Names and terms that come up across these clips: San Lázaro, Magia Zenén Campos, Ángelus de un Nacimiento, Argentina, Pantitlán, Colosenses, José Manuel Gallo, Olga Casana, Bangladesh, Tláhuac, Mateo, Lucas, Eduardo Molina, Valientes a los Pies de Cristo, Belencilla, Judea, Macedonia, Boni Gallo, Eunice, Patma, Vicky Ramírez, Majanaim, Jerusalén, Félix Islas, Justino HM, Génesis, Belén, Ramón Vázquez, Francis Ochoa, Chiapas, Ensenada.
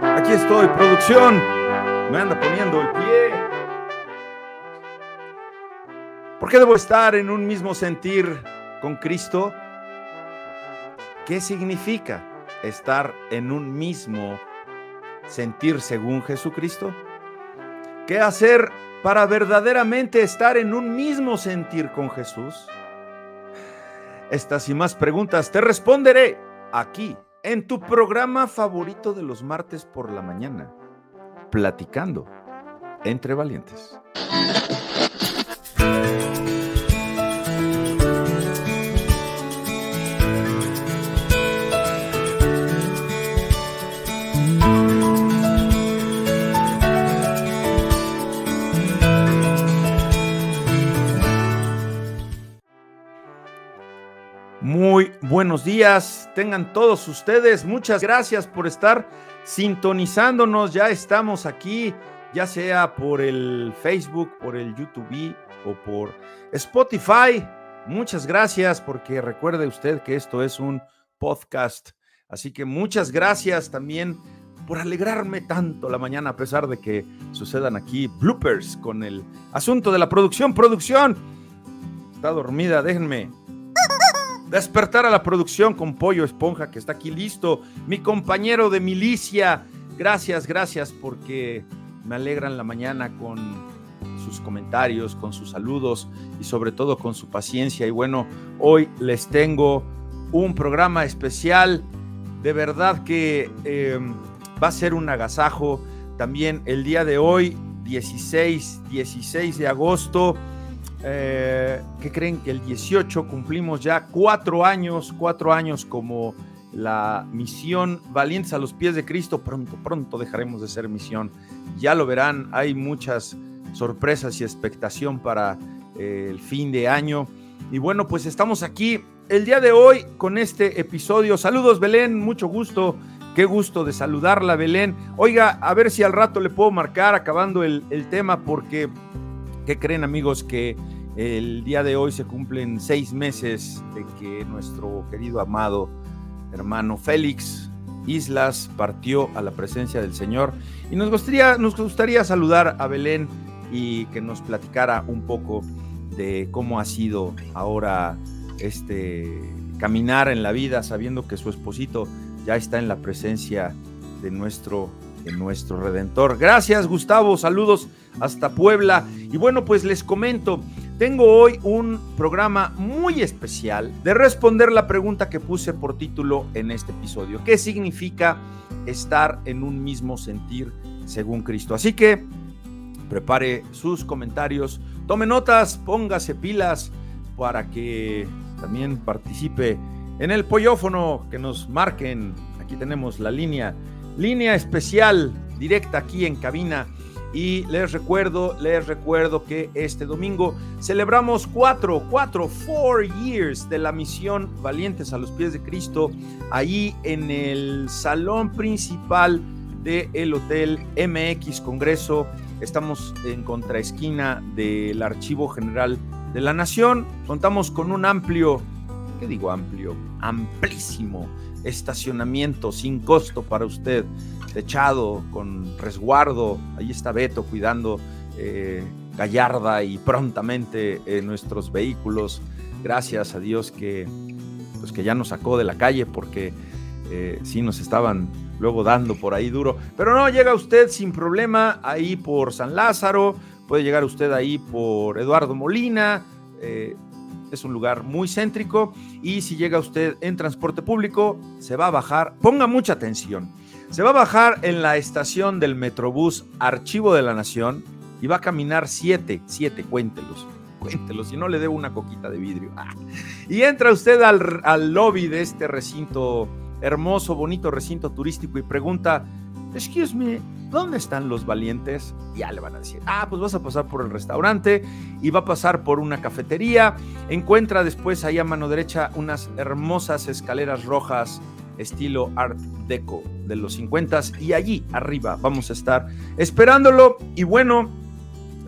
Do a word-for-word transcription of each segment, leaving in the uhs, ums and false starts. Aquí estoy, producción. Me anda poniendo el pie. ¿Por qué debo estar en un mismo sentir con Cristo? ¿Qué significa estar en un mismo sentir según Jesucristo? ¿Qué hacer para verdaderamente estar en un mismo sentir con Jesús? Estas y más preguntas te responderé aquí, en tu programa favorito de los martes por la mañana, Platicando entre Valientes. Muy buenos días, tengan todos ustedes, muchas gracias por estar sintonizándonos, ya estamos aquí, ya sea por el Facebook, por el YouTube o por Spotify, muchas gracias porque recuerde usted que esto es un podcast, así que muchas gracias también por alegrarme tanto la mañana a pesar de que sucedan aquí bloopers con el asunto de la producción, producción, está dormida, déjenme despertar a la producción con Pollo Esponja, que está aquí listo, mi compañero de milicia. Gracias, gracias, porque me alegran la mañana con sus comentarios, con sus saludos y sobre todo con su paciencia. Y bueno, hoy les tengo un programa especial, de verdad que eh, va a ser un agasajo. También el día de hoy, dieciséis de agosto, Eh, ¿qué creen? Que el dieciocho cumplimos ya cuatro años, cuatro años como la misión Valientes a los Pies de Cristo. Pronto, pronto dejaremos de ser misión. Ya lo verán, hay muchas sorpresas y expectación para eh, el fin de año. Y bueno, pues estamos aquí el día de hoy con este episodio. Saludos, Belén, mucho gusto. Qué gusto de saludarla, Belén. Oiga, a ver si al rato le puedo marcar acabando el, el tema porque... ¿Qué creen, amigos? Que el día de hoy se cumplen seis meses de que nuestro querido amado hermano Félix Islas partió a la presencia del Señor. Y nos gustaría, nos gustaría saludar a Belén y que nos platicara un poco de cómo ha sido ahora este caminar en la vida, sabiendo que su esposito ya está en la presencia de nuestro de nuestro Redentor. Gracias, Gustavo. Saludos hasta Puebla. Y bueno, pues les comento, tengo hoy un programa muy especial de responder la pregunta que puse por título en este episodio. ¿Qué significa estar en un mismo sentir según Cristo? Así que prepare sus comentarios, tome notas, póngase pilas para que también participe en el pollofono, que nos marquen. Aquí tenemos la línea, línea especial directa aquí en cabina. Y les recuerdo, les recuerdo que este domingo celebramos cuatro, cuatro, four years de la misión Valientes a los Pies de Cristo, ahí en el salón principal del Hotel M X Congreso. Estamos en contraesquina del Archivo General de la Nación. Contamos con un amplio, ¿qué digo amplio? Amplísimo estacionamiento sin costo para usted. Techado, con resguardo, ahí está Beto cuidando eh, gallarda y prontamente eh, nuestros vehículos, gracias a Dios que, pues que ya nos sacó de la calle porque eh, sí nos estaban luego dando por ahí duro, pero no, llega usted sin problema ahí por San Lázaro, puede llegar usted ahí por Eduardo Molina, eh, es un lugar muy céntrico y si llega usted en transporte público se va a bajar, ponga mucha atención. Se va a bajar en la estación del Metrobús Archivo de la Nación y va a caminar siete, siete, cuéntelos, cuéntelos, si no le debo una coquita de vidrio. Ah. Y entra usted al, al lobby de este recinto hermoso, bonito recinto turístico y pregunta, excuse me, ¿dónde están los valientes? Ya le van a decir, ah, pues vas a pasar por el restaurante y va a pasar por una cafetería. Encuentra después ahí a mano derecha unas hermosas escaleras rojas estilo Art Deco de los cincuentas y allí arriba vamos a estar esperándolo. Y bueno,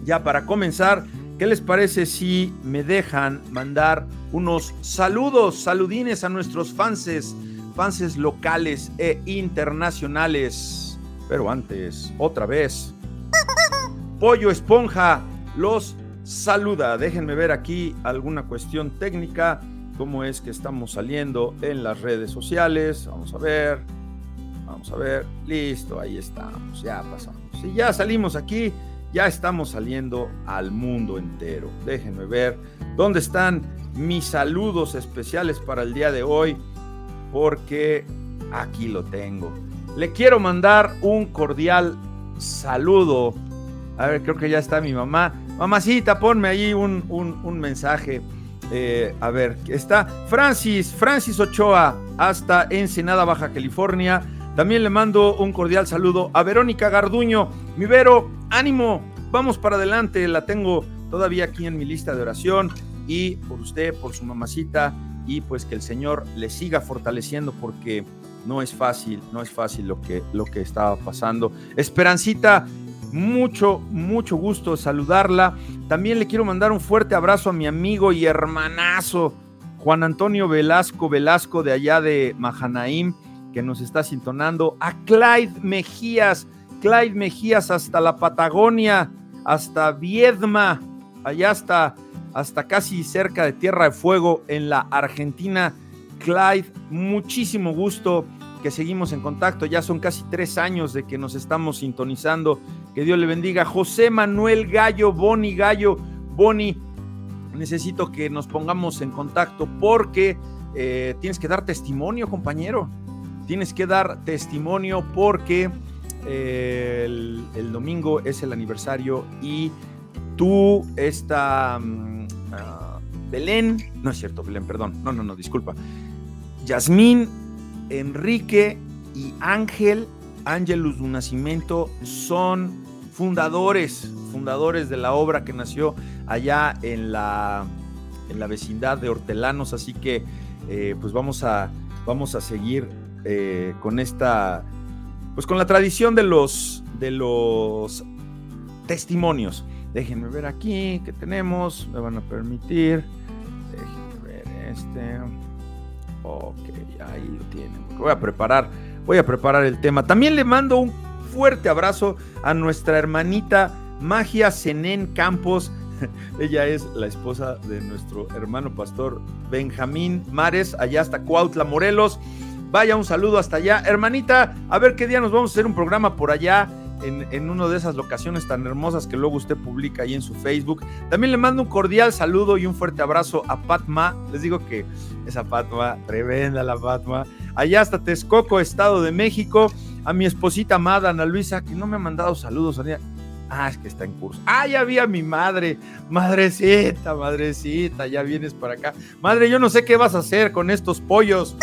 ya para comenzar, ¿qué les parece si me dejan mandar unos saludos, saludines a nuestros fanses, fanses locales e internacionales? Pero antes, otra vez, Pollo Esponja los saluda. Déjenme ver aquí alguna cuestión técnica. ¿Cómo es que estamos saliendo en las redes sociales? Vamos a ver. Vamos a ver. Listo, ahí estamos. Ya pasamos. Y ya salimos aquí. Ya estamos saliendo al mundo entero. Déjenme ver dónde están mis saludos especiales para el día de hoy, porque aquí lo tengo. Le quiero mandar un cordial saludo. A ver, creo que ya está mi mamá. Mamacita, ponme ahí un, un, un mensaje. Eh, a ver, está Francis, Francis Ochoa, hasta Ensenada, Baja California. También le mando un cordial saludo a Verónica Garduño. Mi Vero, ánimo, vamos para adelante. La tengo todavía aquí en mi lista de oración. Y por usted, por su mamacita, y pues que el Señor le siga fortaleciendo, porque no es fácil, no es fácil lo que, lo que estaba pasando. Esperancita, mucho, mucho gusto saludarla. También le quiero mandar un fuerte abrazo a mi amigo y hermanazo, Juan Antonio Velasco, Velasco de allá de Majanaim, que nos está sintonando, a Clyde Mejías, Clyde Mejías hasta la Patagonia, hasta Viedma, allá hasta, hasta casi cerca de Tierra de Fuego en la Argentina. Clyde, muchísimo gusto que seguimos en contacto, ya son casi tres años de que nos estamos sintonizando, que Dios le bendiga. José Manuel Gallo, Boni Gallo, Boni, necesito que nos pongamos en contacto porque eh, tienes que dar testimonio, compañero. Tienes que dar testimonio porque eh, el, el domingo es el aniversario y tú, esta um, uh, Belén, no es cierto, Belén, perdón, no, no, no, disculpa. Yasmín, Enrique y Ángel, Ángelus de un Nacimiento, son fundadores, fundadores de la obra que nació allá en la, en la vecindad de Hortelanos. Así que eh, pues vamos a, vamos a seguir. Eh, con esta, pues con la tradición de los de los testimonios. Déjenme ver aquí que tenemos, me van a permitir. Déjenme ver este. Ok, ahí lo tienen. Voy a preparar, voy a preparar el tema. También le mando un fuerte abrazo a nuestra hermanita Magia Zenén Campos. Ella es la esposa de nuestro hermano pastor Benjamín Mares, allá hasta Cuautla, Morelos. Vaya, un saludo hasta allá. Hermanita, a ver qué día nos vamos a hacer un programa por allá, en, en una de esas locaciones tan hermosas que luego usted publica ahí en su Facebook. También le mando un cordial saludo y un fuerte abrazo a Patma. Les digo que esa Patma, tremenda la Patma. Allá hasta Texcoco, Estado de México. A mi esposita amada, Ana Luisa, que no me ha mandado saludos. Ana. Ah, es que está en curso. Ah, ya vi a mi madre. Madrecita, madrecita, ya vienes para acá. Madre, yo no sé qué vas a hacer con estos pollos.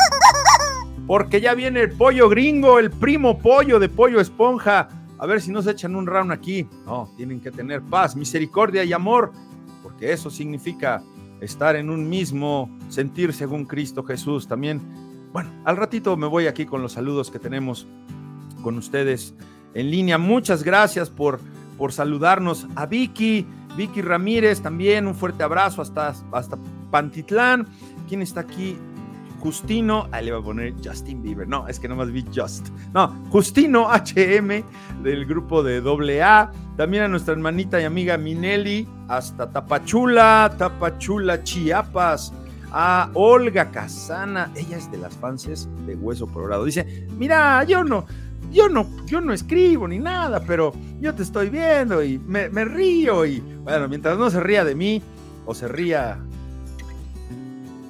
Porque ya viene el pollo gringo, el primo pollo de Pollo Esponja. A ver si nos echan un round aquí. No, tienen que tener paz, misericordia y amor, porque eso significa estar en un mismo sentir según Cristo Jesús también. Bueno, al ratito me voy aquí con los saludos que tenemos con ustedes en línea. Muchas gracias por, por saludarnos. A Vicky, Vicky Ramírez también, un fuerte abrazo hasta, hasta Pantitlán. ¿Quién está aquí? Justino, ahí le va a poner Justin Bieber, no, es que nomás vi Just, no, Justino H M del grupo de A A, también a nuestra hermanita y amiga Minelli, hasta Tapachula, Tapachula, Chiapas, a Olga Casana, ella es de las fanses de Hueso Colorado, dice, mira, yo no, yo no, yo no escribo ni nada, pero yo te estoy viendo y me, me río y, bueno, mientras no se ría de mí, o se ría...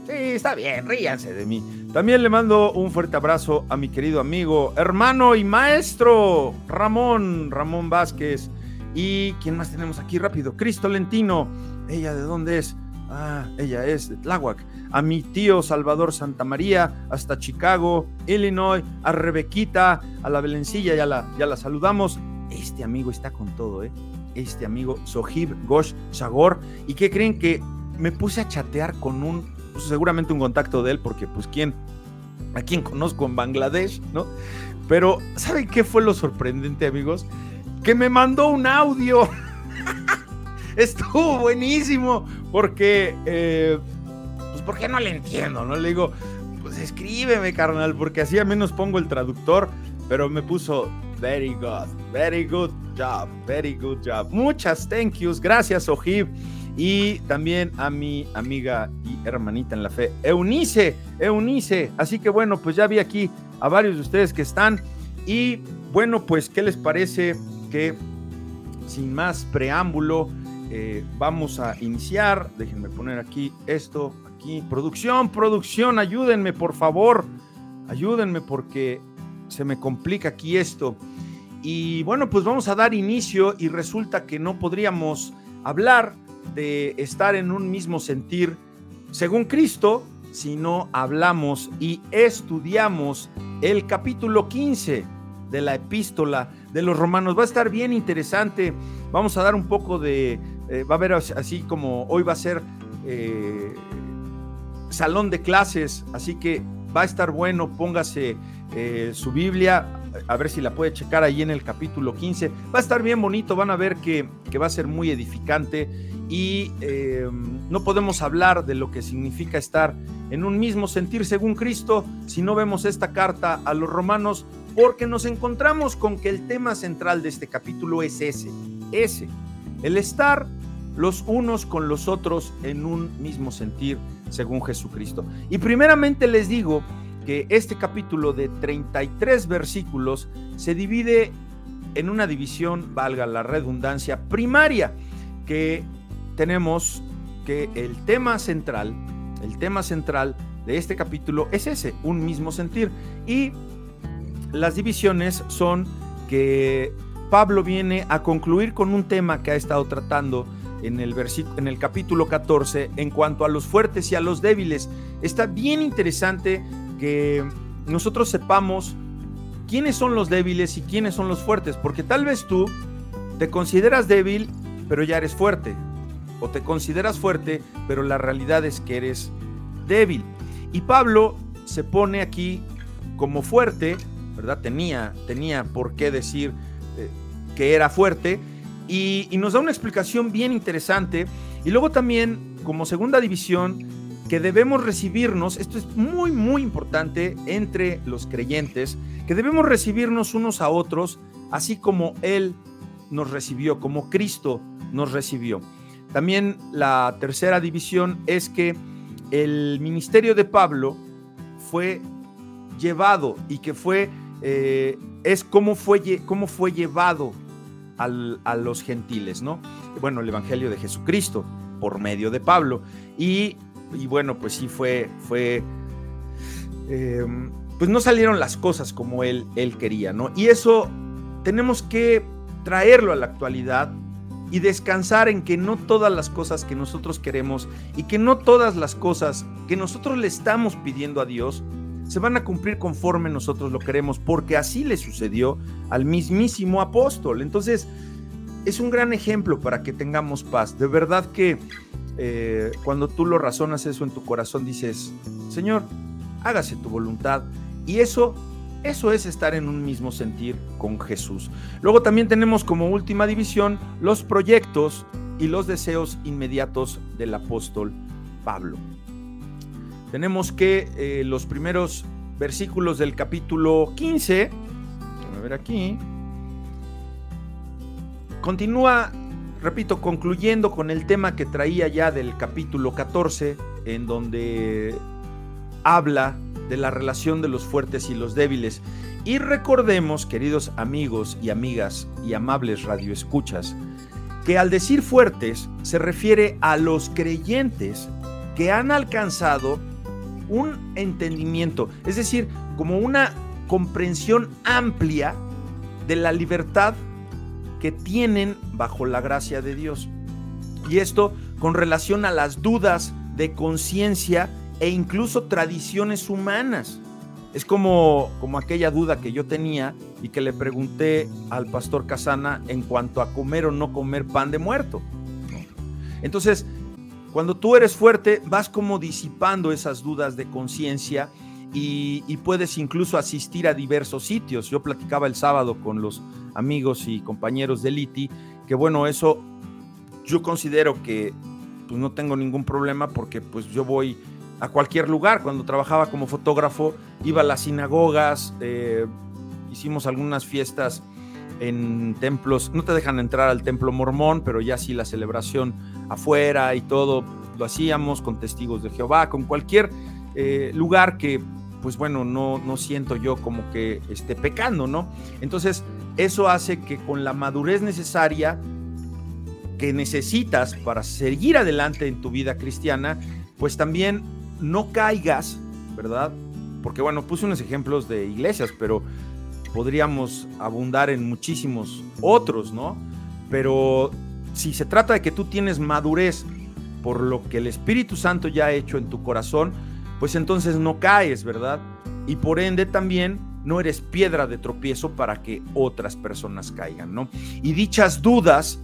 Sí, está bien, ríanse de mí. También le mando un fuerte abrazo a mi querido amigo, hermano y maestro, Ramón, Ramón Vázquez. ¿Y quién más tenemos aquí? Rápido, Cristo Lentino. ¿Ella de dónde es? Ah, ella es de Tláhuac. A mi tío Salvador Santamaría, hasta Chicago, Illinois. A Rebequita, a la Belencilla, ya la, ya la saludamos. Este amigo está con todo, ¿eh? Este amigo, Sohib Gosh Sagor. ¿Y qué creen? Que me puse a chatear con un... seguramente un contacto de él, porque pues quién, a quién conozco en Bangladesh, ¿no? Pero ¿saben qué fue lo sorprendente, amigos? Que me mandó un audio. Estuvo buenísimo, porque eh, pues porque no le entiendo, ¿no? Le digo, pues escríbeme, carnal, porque así al menos pongo el traductor, pero me puso Very good, very good job, very good job. Muchas thank yous, gracias Ojib. Y también a mi amiga y hermanita en la fe, Eunice, Eunice. Así que bueno, pues ya vi aquí a varios de ustedes que están. Y bueno, pues ¿qué les parece que sin más preámbulo eh, vamos a iniciar? Déjenme poner aquí esto, aquí. Producción, producción, ayúdenme por favor. Ayúdenme porque se me complica aquí esto. Y bueno, pues vamos a dar inicio y resulta que no podríamos hablar de estar en un mismo sentir según Cristo si no hablamos y estudiamos el capítulo quince de la epístola de los Romanos. Va a estar bien interesante, vamos a dar un poco de, eh, va a haber así como hoy va a ser eh, salón de clases, así que va a estar bueno, póngase eh, su Biblia, a ver si la puede checar ahí en el capítulo quince, va a estar bien bonito, van a ver que, que va a ser muy edificante y eh, no podemos hablar de lo que significa estar en un mismo sentir según Cristo si no vemos esta carta a los Romanos, porque nos encontramos con que el tema central de este capítulo es ese, ese, el estar los unos con los otros en un mismo sentir según Jesucristo. Y primeramente les digo que este capítulo de treinta y tres versículos se divide en una división, valga la redundancia, primaria, que tenemos que el tema central, el tema central de este capítulo es ese, un mismo sentir. Y las divisiones son que Pablo viene a concluir con un tema que ha estado tratando en el, versic- en el capítulo catorce en cuanto a los fuertes y a los débiles. Está bien interesante que nosotros sepamos quiénes son los débiles y quiénes son los fuertes, porque tal vez tú te consideras débil, pero ya eres fuerte, o te consideras fuerte, pero la realidad es que eres débil. Y Pablo se pone aquí como fuerte, ¿verdad? Tenía, tenía por qué decir eh, que era fuerte, y, y nos da una explicación bien interesante. Y luego también, como segunda división, que debemos recibirnos, esto es muy muy importante entre los creyentes, que debemos recibirnos unos a otros, así como Él nos recibió, como Cristo nos recibió. También la tercera división es que el ministerio de Pablo fue llevado y que fue, eh, es cómo fue, cómo fue llevado al, a los gentiles, ¿no? Bueno, el evangelio de Jesucristo por medio de Pablo. Y Y bueno, pues sí fue, fue eh, pues no salieron las cosas como él, él quería, ¿no? Y eso tenemos que traerlo a la actualidad y descansar en que no todas las cosas que nosotros queremos y que no todas las cosas que nosotros le estamos pidiendo a Dios se van a cumplir conforme nosotros lo queremos, porque así le sucedió al mismísimo apóstol. Entonces, es un gran ejemplo para que tengamos paz. De verdad que Eh, cuando tú lo razonas eso en tu corazón, dices, Señor, hágase tu voluntad. Y eso, eso es estar en un mismo sentir con Jesús. Luego también tenemos como última división los proyectos y los deseos inmediatos del apóstol Pablo. Tenemos que eh, los primeros versículos del capítulo quince, déjame ver aquí, continúa, repito, concluyendo con el tema que traía ya del capítulo catorce, en donde habla de la relación de los fuertes y los débiles. Y recordemos, queridos amigos y amigas y amables radioescuchas, que al decir fuertes se refiere a los creyentes que han alcanzado un entendimiento, es decir, como una comprensión amplia de la libertad que tienen bajo la gracia de Dios. Y esto con relación a las dudas de conciencia e incluso tradiciones humanas. Es como, como aquella duda que yo tenía y que le pregunté al pastor Casana en cuanto a comer o no comer pan de muerto. Entonces, cuando tú eres fuerte, vas como disipando esas dudas de conciencia y, y puedes incluso asistir a diversos sitios. Yo platicaba el sábado con los amigos y compañeros de Liti, que bueno, eso yo considero que pues no tengo ningún problema, porque pues yo voy a cualquier lugar. Cuando trabajaba como fotógrafo, iba a las sinagogas, eh, hicimos algunas fiestas en templos. No te dejan entrar al templo mormón, pero ya sí la celebración afuera y todo lo hacíamos con testigos de Jehová, con cualquier eh, lugar que, pues bueno, no, no siento yo como que esté pecando, ¿no? Entonces, eso hace que con la madurez necesaria que necesitas para seguir adelante en tu vida cristiana, pues también no caigas, ¿verdad? Porque bueno, puse unos ejemplos de iglesias, pero podríamos abundar en muchísimos otros, ¿no? Pero si se trata de que tú tienes madurez por lo que el Espíritu Santo ya ha hecho en tu corazón, pues entonces no caes, ¿verdad? Y por ende también no eres piedra de tropiezo para que otras personas caigan, ¿no? Y dichas dudas,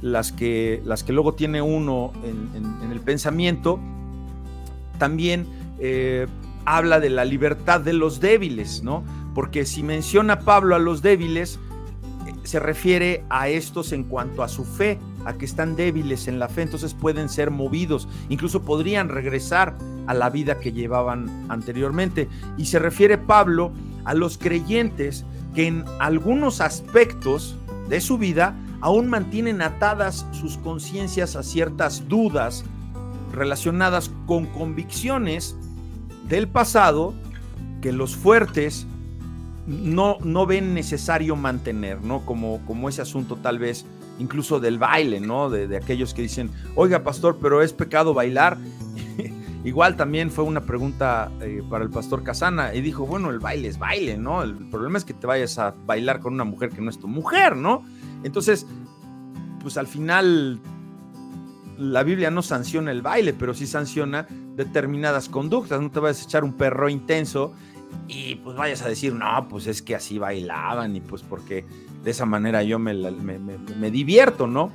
las que, las que luego tiene uno en, en, en el pensamiento, también eh, habla de la libertad de los débiles, ¿no? Porque si menciona Pablo a los débiles, se refiere a estos en cuanto a su fe, a que están débiles en la fe, entonces pueden ser movidos, incluso podrían regresar a la vida que llevaban anteriormente. Y se refiere Pablo a los creyentes que en algunos aspectos de su vida aún mantienen atadas sus conciencias a ciertas dudas relacionadas con convicciones del pasado que los fuertes no, no ven necesario mantener, ¿no? Como, como ese asunto tal vez incluso del baile, ¿no? De, de aquellos que dicen, oiga pastor, pero ¿es pecado bailar? Igual también fue una pregunta eh, para el pastor Casana y dijo, bueno, el baile es baile, ¿no? El problema es que te vayas a bailar con una mujer que no es tu mujer, ¿no? Entonces, pues al final la Biblia no sanciona el baile, pero sí sanciona determinadas conductas. No te vayas a echar un perro intenso y pues vayas a decir, no, pues es que así bailaban y pues porque de esa manera yo me, me, me, me divierto, ¿no?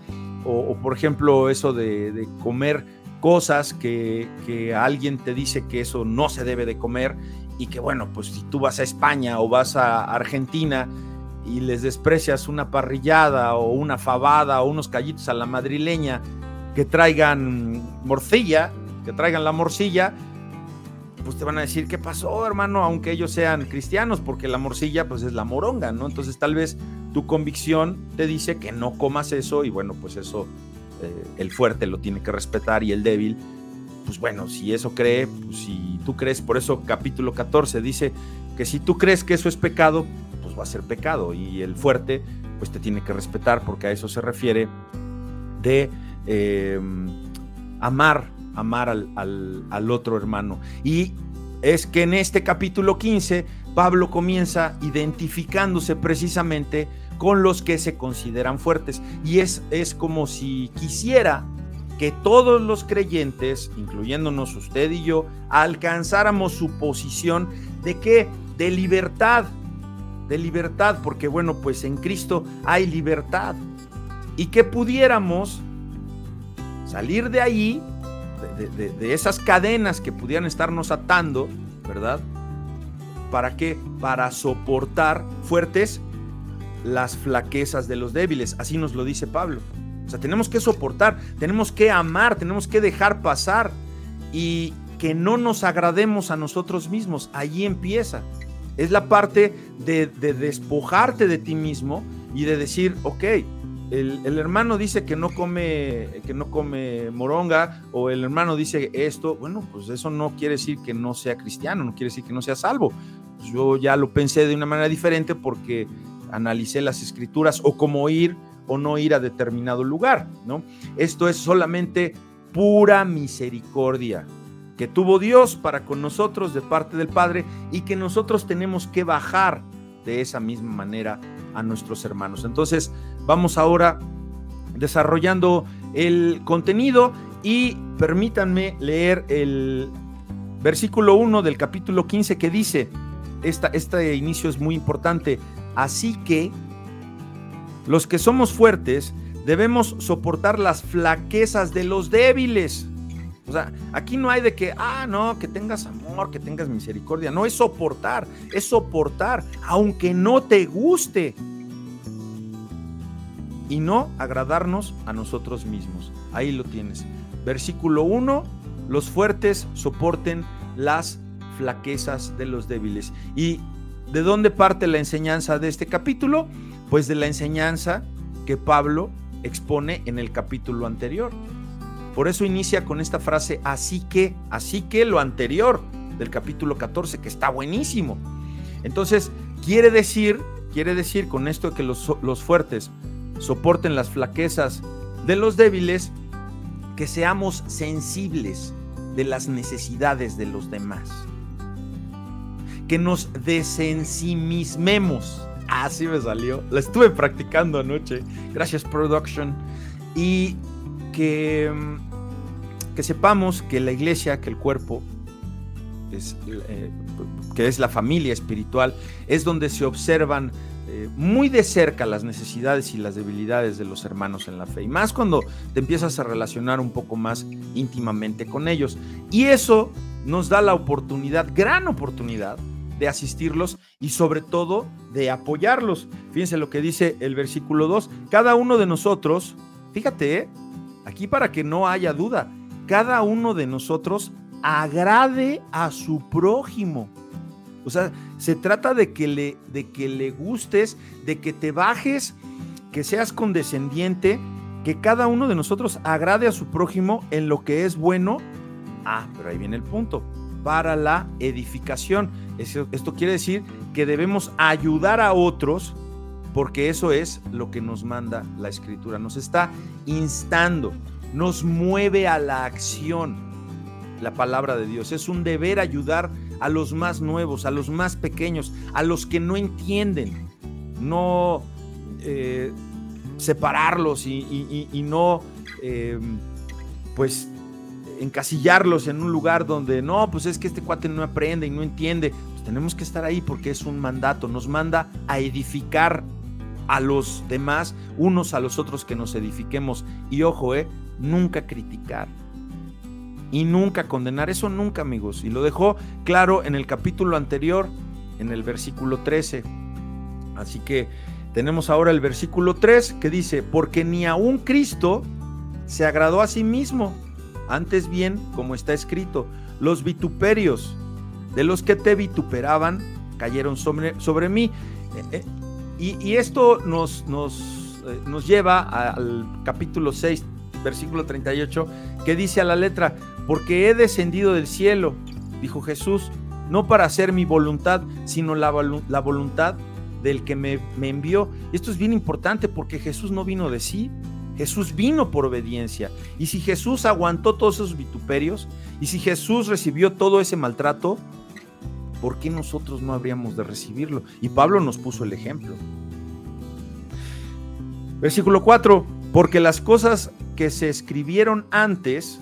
O, o por ejemplo eso de, de comer cosas que, que alguien te dice que eso no se debe de comer y que bueno, pues si tú vas a España o vas a Argentina y les desprecias una parrillada o una fabada o unos callitos a la madrileña que traigan morcilla, que traigan la morcilla, pues te van a decir, ¿qué pasó, hermano? Aunque ellos sean cristianos, porque la morcilla pues es la moronga, ¿no? Entonces tal vez tu convicción te dice que no comas eso y bueno, pues eso eh, el fuerte lo tiene que respetar y el débil, pues bueno, si eso cree, pues si tú crees, por eso capítulo catorce dice que si tú crees que eso es pecado, pues va a ser pecado y el fuerte pues te tiene que respetar porque a eso se refiere de eh, amar amar al, al, al otro hermano. Y es que en este capítulo quince Pablo comienza identificándose precisamente con los que se consideran fuertes y es, es como si quisiera que todos los creyentes, incluyéndonos usted y yo, alcanzáramos su posición de que de libertad de libertad, porque bueno, pues en Cristo hay libertad y que pudiéramos salir de ahí, de, de, de esas cadenas que pudieran estarnos atando, ¿verdad? ¿Para qué? Para soportar fuertes las flaquezas de los débiles, así nos lo dice Pablo. O sea, tenemos que soportar, tenemos que amar, tenemos que dejar pasar y que no nos agrademos a nosotros mismos, allí empieza. Es la parte de, de despojarte de ti mismo y de decir, ok, el, el hermano dice que no come, que no come moronga, o el hermano dice esto, bueno, pues eso no quiere decir que no sea cristiano, no quiere decir que no sea salvo. Pues yo ya lo pensé de una manera diferente porque analicé las escrituras o cómo ir o no ir a determinado lugar, ¿no? Esto es solamente pura misericordia que tuvo Dios para con nosotros de parte del Padre y que nosotros tenemos que bajar de esa misma manera a nuestros hermanos. Entonces, vamos ahora desarrollando el contenido y permítanme leer el versículo uno del capítulo quince que dice, esta, este inicio es muy importante, así que los que somos fuertes debemos soportar las flaquezas de los débiles. O sea, aquí no hay de que, ah, no, que tengas amor, que tengas misericordia. No, es soportar, es soportar, aunque no te guste. Y no agradarnos a nosotros mismos. Ahí lo tienes. Versículo uno, los fuertes soporten las flaquezas de los débiles. Y ¿De dónde parte la enseñanza de este capítulo? Pues de la enseñanza que Pablo expone en el capítulo anterior. Por eso inicia con esta frase, así que, así que lo anterior del capítulo catorce, que está buenísimo. Entonces, quiere decir, quiere decir con esto que los, los fuertes soporten las flaquezas de los débiles, que seamos sensibles de las necesidades de los demás. Que nos desensimismemos. Así me salió. La estuve practicando anoche. Gracias, Production. Y que, que sepamos que la iglesia, que el cuerpo, es, eh, que es la familia espiritual, es donde se observan eh, muy de cerca las necesidades y las debilidades de los hermanos en la fe. Y más cuando te empiezas a relacionar un poco más íntimamente con ellos. Y eso nos da la oportunidad, gran oportunidad, de asistirlos y sobre todo de apoyarlos. Fíjense lo que dice el versículo dos. Cada uno de nosotros, fíjate, eh, aquí para que no haya duda, cada uno de nosotros agrade a su prójimo. O sea, se trata de que le, de que le gustes, de que te bajes, que seas condescendiente, que cada uno de nosotros agrade a su prójimo en lo que es bueno. Ah, pero ahí viene el punto. Para la edificación. Esto quiere decir que debemos ayudar a otros, porque eso es lo que nos manda la Escritura. Nos está instando, nos mueve a la acción. La palabra de Dios es un deber ayudar a los más nuevos, a los más pequeños, a los que no entienden. No eh, separarlos y, y, y, y no, eh, pues. encasillarlos en un lugar donde no, pues es que este cuate no aprende y no entiende. Pues tenemos que estar ahí porque es un mandato, nos manda a edificar a los demás, unos a los otros, que nos edifiquemos. Y ojo, eh, nunca criticar y nunca condenar, eso nunca, amigos. Y lo dejó claro en el capítulo anterior, en el versículo trece. Así que tenemos ahora el versículo tres que dice, porque ni aún Cristo se agradó a sí mismo. Antes bien, como está escrito, los vituperios de los que te vituperaban cayeron sobre, sobre mí. Eh, eh, y, y esto nos, nos, eh, nos lleva al capítulo seis, versículo treinta y ocho, que dice a la letra, porque he descendido del cielo, dijo Jesús, no para hacer mi voluntad, sino la, la voluntad del que me, me envió. Esto es bien importante porque Jesús no vino de sí. Jesús vino por obediencia, y si Jesús aguantó todos esos vituperios, y si Jesús recibió todo ese maltrato, ¿por qué nosotros no habríamos de recibirlo? Y Pablo nos puso el ejemplo. Versículo cuatro, porque las cosas que se escribieron antes,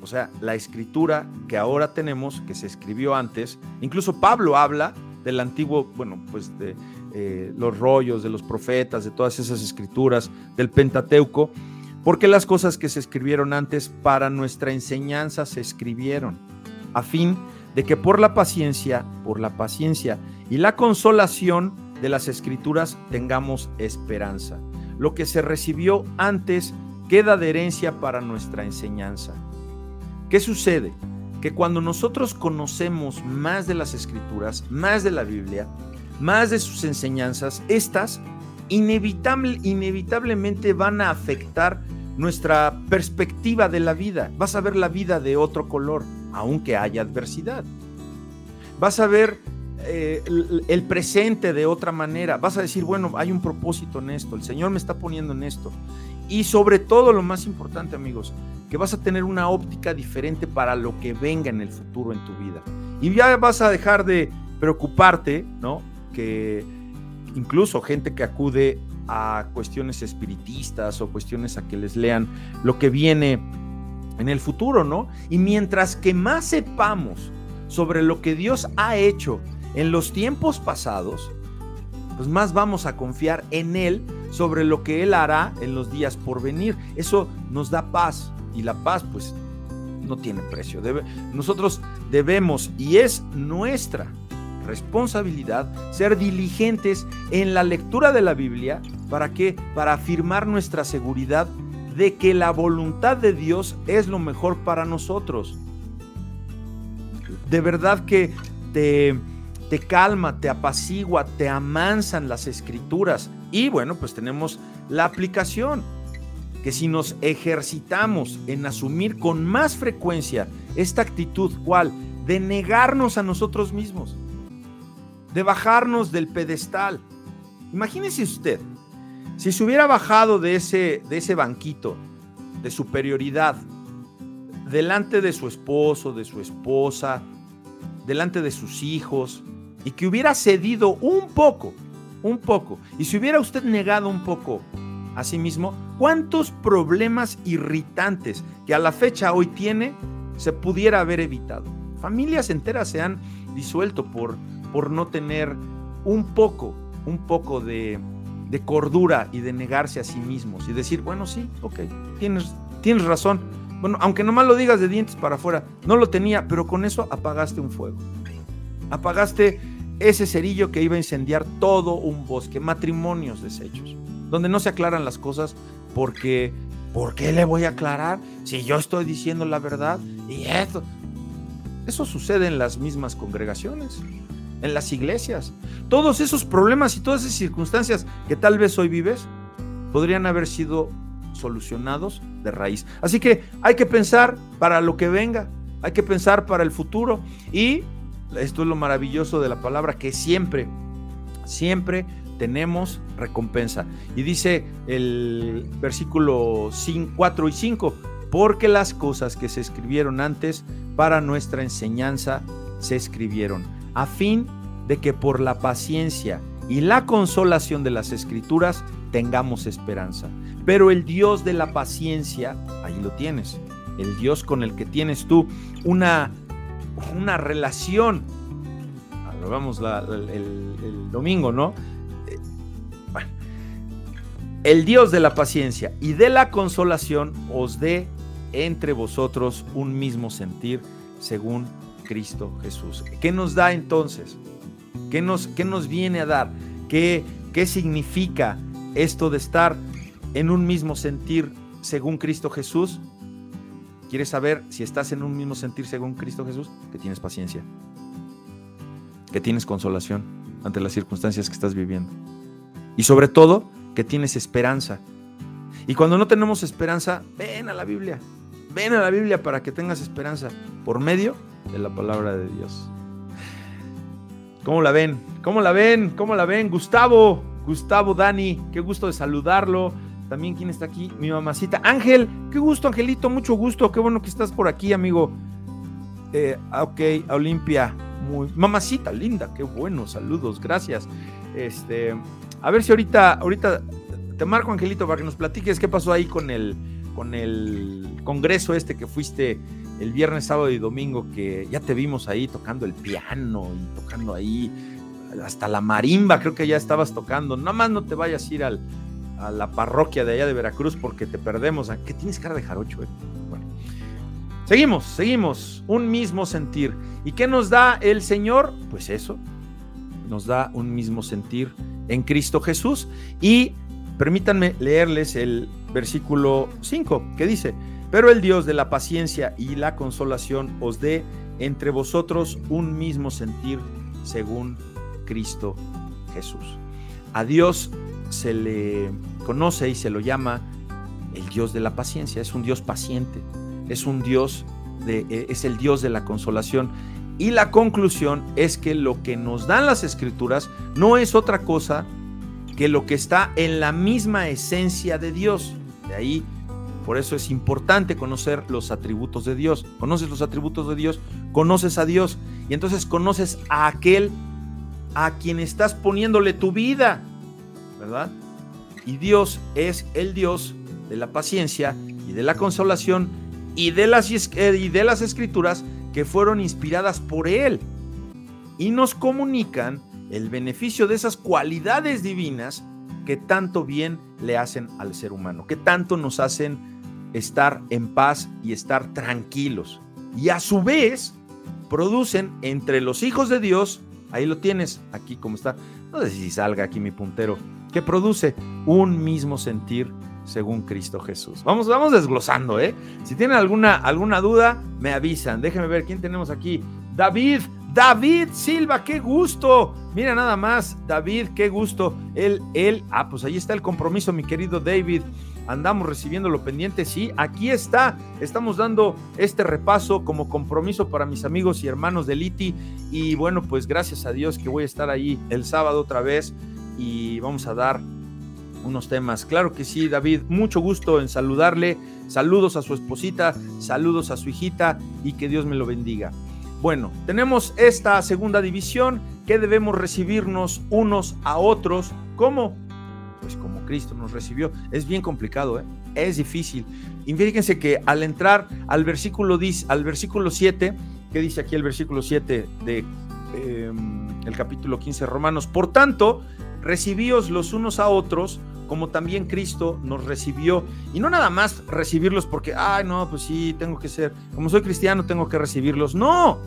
o sea, la escritura que ahora tenemos, que se escribió antes, incluso Pablo habla del antiguo, bueno, pues de eh, los rollos, de los profetas, de todas esas escrituras, del Pentateuco, porque las cosas que se escribieron antes para nuestra enseñanza se escribieron, a fin de que por la paciencia, por la paciencia y la consolación de las escrituras tengamos esperanza. Lo que se recibió antes queda de herencia para nuestra enseñanza. ¿Qué sucede? Que cuando nosotros conocemos más de las Escrituras, más de la Biblia, más de sus enseñanzas, estas inevitable, inevitablemente van a afectar nuestra perspectiva de la vida. Vas a ver la vida de otro color, aunque haya adversidad. Vas a ver eh, el, el presente de otra manera. Vas a decir, bueno, hay un propósito en esto, el Señor me está poniendo en esto. Y sobre todo, lo más importante, amigos, que vas a tener una óptica diferente para lo que venga en el futuro en tu vida. Y ya vas a dejar de preocuparte, ¿no? Que incluso gente que acude a cuestiones espiritistas o cuestiones a que les lean lo que viene en el futuro, ¿no? Y mientras que más sepamos sobre lo que Dios ha hecho en los tiempos pasados, pues más vamos a confiar en Él sobre lo que Él hará en los días por venir. Eso nos da paz, y la paz pues no tiene precio. Debe, nosotros debemos, y es nuestra responsabilidad, ser diligentes en la lectura de la Biblia. ¿Para qué? Para afirmar nuestra seguridad de que la voluntad de Dios es lo mejor para nosotros. De verdad que te... te calma, te apacigua, te amansan las escrituras. Y bueno, pues tenemos la aplicación, que si nos ejercitamos en asumir con más frecuencia esta actitud, ¿cuál? De negarnos a nosotros mismos, de bajarnos del pedestal. Imagínese usted, si se hubiera bajado de ese, de ese banquito de superioridad, delante de su esposo, de su esposa, delante de sus hijos, y que hubiera cedido un poco, un poco, y si hubiera usted negado un poco a sí mismo, ¿cuántos problemas irritantes que a la fecha hoy tiene se pudiera haber evitado? Familias enteras se han disuelto por, por no tener un poco, un poco de, de cordura y de negarse a sí mismos y decir, bueno, sí, ok, tienes, tienes razón. Bueno, aunque nomás lo digas de dientes para afuera, no lo tenía, pero con eso apagaste un fuego. Apagaste ese cerillo que iba a incendiar todo un bosque, matrimonios deshechos, donde no se aclaran las cosas porque, ¿por qué le voy a aclarar si yo estoy diciendo la verdad? Y esto, eso sucede en las mismas congregaciones, en las iglesias. Todos esos problemas y todas esas circunstancias que tal vez hoy vives podrían haber sido solucionados de raíz. Así que hay que pensar para lo que venga, hay que pensar para el futuro, y esto es lo maravilloso de la palabra, que siempre, siempre tenemos recompensa. Y dice el versículo cuatro y cinco, porque las cosas que se escribieron antes para nuestra enseñanza se escribieron, a fin de que por la paciencia y la consolación de las escrituras tengamos esperanza. Pero el Dios de la paciencia, ahí lo tienes, el Dios con el que tienes tú una, una relación, lo vamos la, el, el domingo, ¿no? Bueno, el Dios de la paciencia y de la consolación os dé entre vosotros un mismo sentir según Cristo Jesús. ¿Qué nos da entonces? ¿Qué nos, qué nos viene a dar? ¿Qué, qué significa esto de estar en un mismo sentir según Cristo Jesús? ¿Quieres saber si estás en un mismo sentir según Cristo Jesús? Que tienes paciencia, que tienes consolación ante las circunstancias que estás viviendo, y sobre todo que tienes esperanza. Y cuando no tenemos esperanza, ven a la Biblia, ven a la Biblia para que tengas esperanza por medio de la palabra de Dios. ¿Cómo la ven? ¿Cómo la ven? ¿Cómo la ven? Gustavo, Gustavo, Dani, qué gusto de saludarlo. También, ¿quién está aquí? Mi mamacita. Ángel, qué gusto, Angelito, mucho gusto. Qué bueno que estás por aquí, amigo. Eh, ok, Olimpia. Muy... Mamacita linda, qué bueno, saludos, gracias. Este, a ver si ahorita, ahorita te marco, Angelito, para que nos platiques qué pasó ahí con el, con el congreso este que fuiste el viernes, sábado y domingo, que ya te vimos ahí tocando el piano y tocando ahí hasta la marimba, creo que ya estabas tocando. Nada más no te vayas a ir al, a la parroquia de allá de Veracruz porque te perdemos, que tienes cara de jarocho, eh. Bueno, seguimos, seguimos, un mismo sentir. ¿Y qué nos da el Señor? Pues eso, nos da un mismo sentir en Cristo Jesús. Y permítanme leerles el versículo cinco, que dice, pero el Dios de la paciencia y la consolación os dé entre vosotros un mismo sentir según Cristo Jesús. A Dios se le conoce y se lo llama el Dios de la paciencia. Es un Dios paciente, es un Dios de, es el Dios de la consolación. Y la conclusión es que lo que nos dan las escrituras no es otra cosa que lo que está en la misma esencia de Dios. De ahí, por eso es importante conocer los atributos de Dios. Conoces los atributos de Dios, conoces a Dios, y entonces conoces a aquel a quien estás poniéndole tu vida, ¿verdad? Y Dios es el Dios de la paciencia y de la consolación y de las, y de las escrituras que fueron inspiradas por Él y nos comunican el beneficio de esas cualidades divinas que tanto bien le hacen al ser humano, que tanto nos hacen estar en paz y estar tranquilos, y a su vez producen entre los hijos de Dios, ahí lo tienes, aquí como está, no sé si salga aquí mi puntero, que produce un mismo sentir según Cristo Jesús. Vamos, vamos desglosando, ¿eh? Si tienen alguna, alguna duda, me avisan. Déjenme ver quién tenemos aquí. David, David Silva, qué gusto. Mira nada más, David, qué gusto. Él, él, ah, pues ahí está el compromiso, mi querido David. Andamos recibiendo lo pendiente, sí, aquí está, estamos dando este repaso como compromiso para mis amigos y hermanos de Liti, y bueno, pues gracias a Dios que voy a estar ahí el sábado otra vez, y vamos a dar unos temas, claro que sí, David, mucho gusto en saludarle, saludos a su esposita, saludos a su hijita, y que Dios me lo bendiga. Bueno, tenemos esta segunda división, que debemos recibirnos unos a otros, ¿cómo? Pues como Cristo nos recibió, es bien complicado, ¿eh? Es difícil. Y fíjense que al entrar al versículo, al versículo siete, que dice aquí el versículo siete de eh, el capítulo quince de Romanos, por tanto, recibíos los unos a otros, como también Cristo nos recibió. Y no nada más recibirlos porque, ay, no, pues sí, tengo que ser, como soy cristiano, tengo que recibirlos. No,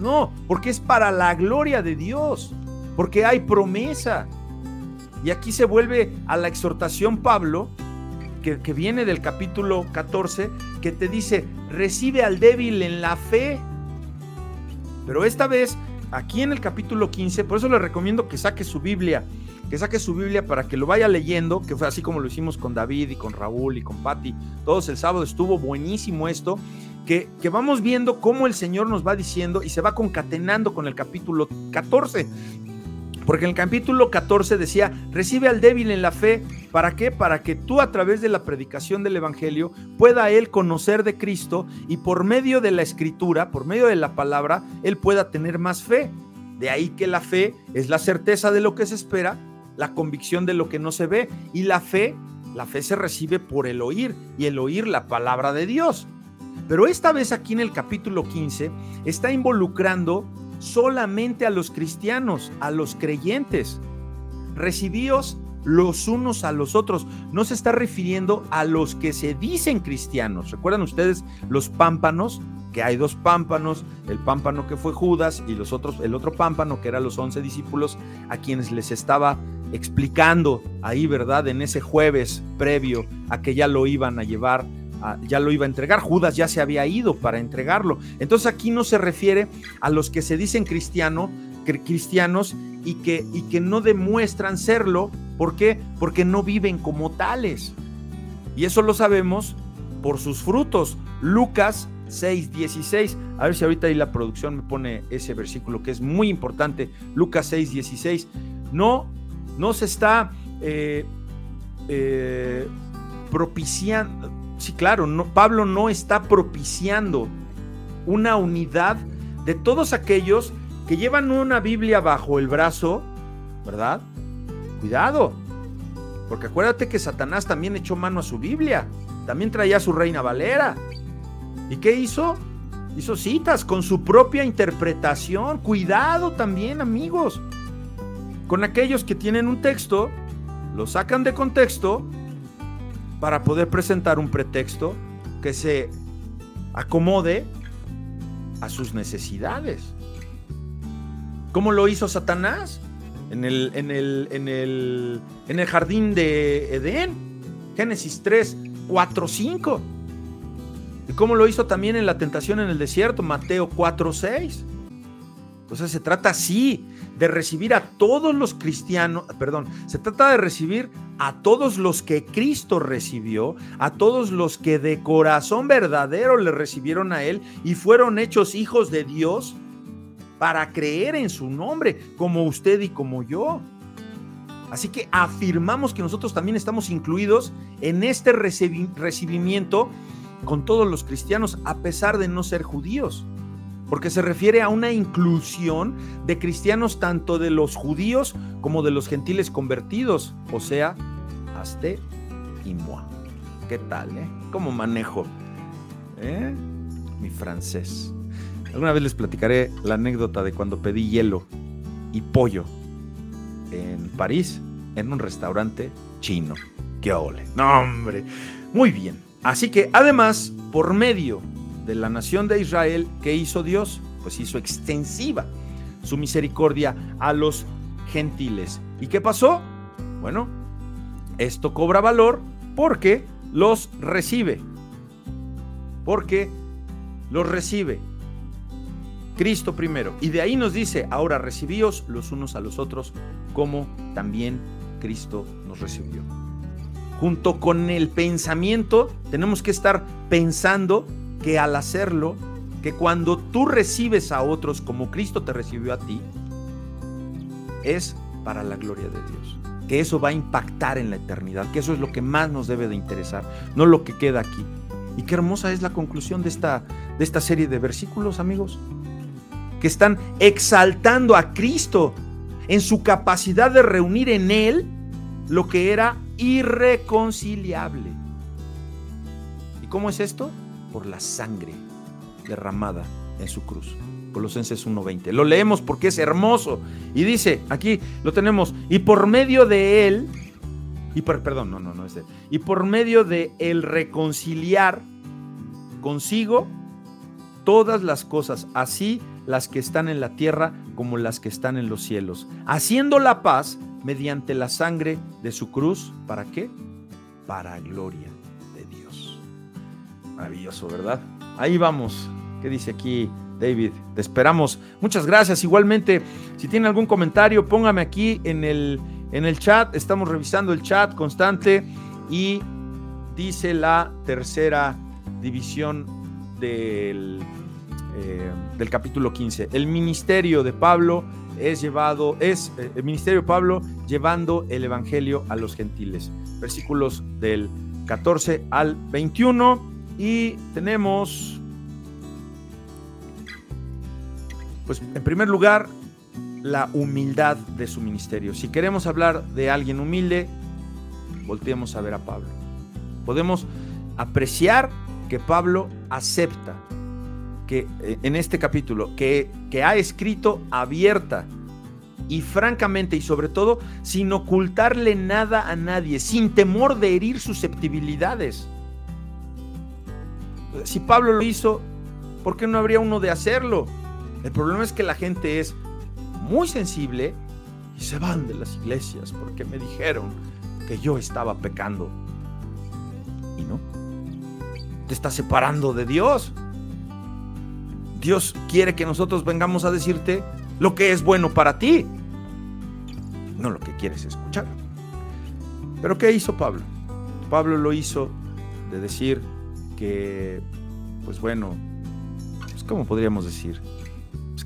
no, porque es para la gloria de Dios, porque hay promesa. Y aquí se vuelve a la exhortación Pablo, que, que viene del capítulo catorce, que te dice, recibe al débil en la fe. Pero esta vez, aquí en el capítulo quince, por eso les recomiendo que saque su Biblia, que saque su Biblia para que lo vaya leyendo, que fue así como lo hicimos con David y con Raúl y con Pati, todos el sábado, estuvo buenísimo esto, que, que vamos viendo cómo el Señor nos va diciendo y se va concatenando con el capítulo catorce. Porque en el capítulo catorce decía, recibe al débil en la fe, ¿para qué? Para que tú a través de la predicación del evangelio pueda él conocer de Cristo y por medio de la escritura, por medio de la palabra, él pueda tener más fe. De ahí que la fe es la certeza de lo que se espera, la convicción de lo que no se ve, y la fe, la fe se recibe por el oír, y el oír la palabra de Dios. Pero esta vez aquí en el capítulo quince está involucrando solamente a los cristianos, a los creyentes. Recibíos los unos a los otros. No se está refiriendo a los que se dicen cristianos. ¿Recuerdan ustedes los pámpanos? Que hay dos pámpanos, el pámpano que fue Judas y los otros, el otro pámpano que eran los once discípulos a quienes les estaba explicando ahí, ¿verdad? En ese jueves previo a que ya lo iban a llevar, ya lo iba a entregar, Judas ya se había ido para entregarlo. Entonces aquí no se refiere a los que se dicen cristiano, cristianos y que, y que no demuestran serlo. ¿Por qué? Porque no viven como tales, y eso lo sabemos por sus frutos. Lucas seis dieciséis, a ver si ahorita ahí la producción me pone ese versículo que es muy importante. Lucas seis dieciséis. no, no se está eh, eh, propiciando. Sí, claro, no, Pablo no está propiciando una unidad de todos aquellos que llevan una Biblia bajo el brazo, ¿verdad? Cuidado, porque acuérdate que Satanás también echó mano a su Biblia, también traía su Reina Valera. ¿Y qué hizo? Hizo citas con su propia interpretación. Cuidado también, amigos, con aquellos que tienen un texto, lo sacan de contexto para poder presentar un pretexto que se acomode a sus necesidades. ¿Cómo lo hizo Satanás? En el, en el, en el, en el jardín de Edén, Génesis tres, cuatro, cinco. ¿Y cómo lo hizo también en la tentación en el desierto, Mateo cuatro, seis? Entonces se trata sí de recibir a todos los cristianos, perdón, se trata de recibir a todos los que Cristo recibió, a todos los que de corazón verdadero le recibieron a él y fueron hechos hijos de Dios para creer en su nombre, como usted y como yo. Así que afirmamos que nosotros también estamos incluidos en este recibimiento con todos los cristianos, a pesar de no ser judíos. Porque se refiere a una inclusión de cristianos tanto de los judíos como de los gentiles convertidos, o sea, Azte y Moa. ¿Qué tal, eh? ¿Cómo manejo? ¿Eh? Mi francés. Alguna vez les platicaré la anécdota de cuando pedí hielo y pollo en París, en un restaurante chino. ¡Qué ole! ¡No, hombre! Muy bien. Así que, además, por medio de la nación de Israel, ¿qué hizo Dios? Pues hizo extensiva su misericordia a los gentiles. ¿Y qué pasó? Bueno, esto cobra valor porque los recibe. Porque los recibe. Cristo primero. Y de ahí nos dice, ahora recibíos los unos a los otros, como también Cristo nos recibió. Junto con el pensamiento, tenemos que estar pensando que al hacerlo, que cuando tú recibes a otros como Cristo te recibió a ti, es para la gloria de Dios. Que eso va a impactar en la eternidad, que eso es lo que más nos debe de interesar, no lo que queda aquí. Y qué hermosa es la conclusión de esta, de esta serie de versículos, amigos, que están exaltando a Cristo en su capacidad de reunir en Él lo que era irreconciliable. ¿Y cómo es esto? Por la sangre derramada en su cruz. Colosenses uno veinte. Lo leemos porque es hermoso. Y dice, aquí lo tenemos, y por medio de él, y por, perdón, no, no, no es él, y por medio de el reconciliar consigo todas las cosas, así las que están en la tierra como las que están en los cielos, haciendo la paz mediante la sangre de su cruz. ¿Para qué? Para gloria de Dios. Maravilloso, ¿verdad? Ahí vamos. ¿Qué dice aquí? David, te esperamos. Muchas gracias. Igualmente, si tiene algún comentario, póngame aquí en el, en el chat. Estamos revisando el chat constante y dice la tercera división del, eh, del capítulo quince. El ministerio de Pablo es llevado, es eh, el ministerio de Pablo llevando el evangelio a los gentiles. Versículos del catorce al veintiuno y tenemos... Pues en primer lugar, la humildad de su ministerio. Si queremos hablar de alguien humilde, volteemos a ver a Pablo. Podemos apreciar que Pablo acepta que en este capítulo, que, que ha escrito abierta y francamente y sobre todo sin ocultarle nada a nadie, sin temor de herir susceptibilidades. Si Pablo lo hizo, ¿por qué no habría uno de hacerlo? El problema es que la gente es muy sensible y se van de las iglesias porque me dijeron que yo estaba pecando. Y no. Te está separando de Dios. Dios quiere que nosotros vengamos a decirte lo que es bueno para ti, no lo que quieres escuchar. Pero ¿qué hizo Pablo? Pablo lo hizo de decir que, pues bueno, pues ¿cómo podríamos decir?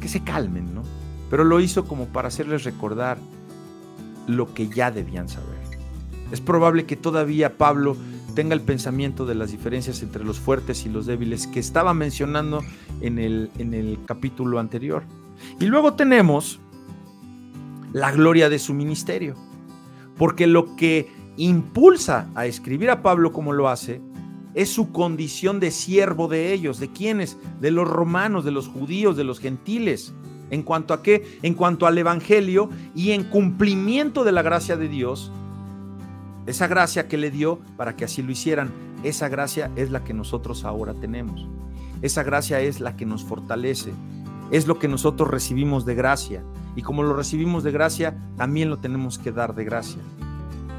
Que se calmen, ¿no? Pero lo hizo como para hacerles recordar lo que ya debían saber. Es probable que todavía Pablo tenga el pensamiento de las diferencias entre los fuertes y los débiles que estaba mencionando en el, en el capítulo anterior. Y luego tenemos la gloria de su ministerio, porque lo que impulsa a escribir a Pablo como lo hace es su condición de siervo de ellos. ¿De quiénes? De los romanos, de los judíos, de los gentiles. ¿En cuanto a qué? En cuanto al evangelio y en cumplimiento de la gracia de Dios. Esa gracia que le dio para que así lo hicieran. Esa gracia es la que nosotros ahora tenemos. Esa gracia es la que nos fortalece. Es lo que nosotros recibimos de gracia. Y como lo recibimos de gracia, también lo tenemos que dar de gracia.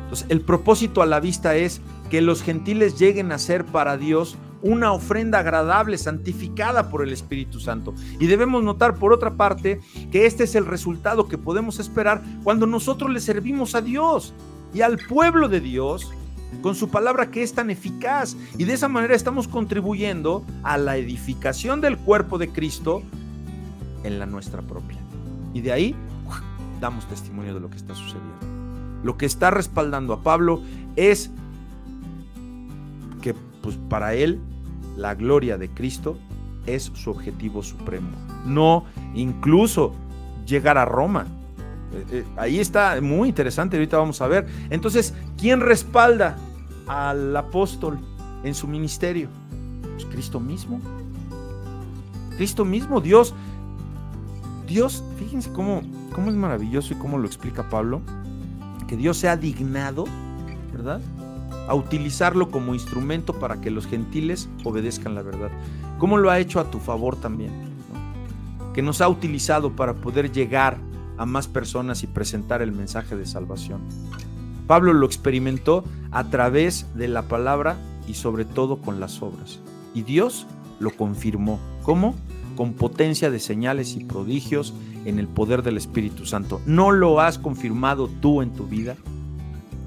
Entonces, el propósito a la vista es que los gentiles lleguen a ser para Dios una ofrenda agradable, santificada por el Espíritu Santo. Y debemos notar, por otra parte, que este es el resultado que podemos esperar cuando nosotros le servimos a Dios y al pueblo de Dios con su palabra que es tan eficaz. Y de esa manera estamos contribuyendo a la edificación del cuerpo de Cristo en la nuestra propia. Y de ahí damos testimonio de lo que está sucediendo. Lo que está respaldando a Pablo es que, pues, para él la gloria de Cristo es su objetivo supremo, no incluso llegar a Roma. Eh, eh, ahí está muy interesante, ahorita vamos a ver. Entonces, ¿quién respalda al apóstol en su ministerio? Pues Cristo mismo. Cristo mismo, Dios. Dios, fíjense cómo, cómo es maravilloso y cómo lo explica Pablo, que Dios se ha dignado, ¿verdad?, a utilizarlo como instrumento para que los gentiles obedezcan la verdad. ¿Cómo lo ha hecho a tu favor también, ¿no? Que nos ha utilizado para poder llegar a más personas y presentar el mensaje de salvación. Pablo lo experimentó a través de la palabra y sobre todo con las obras. Y Dios lo confirmó. ¿Cómo? con potencia de señales y prodigios en el poder del Espíritu Santo. ¿No lo has confirmado tú en tu vida?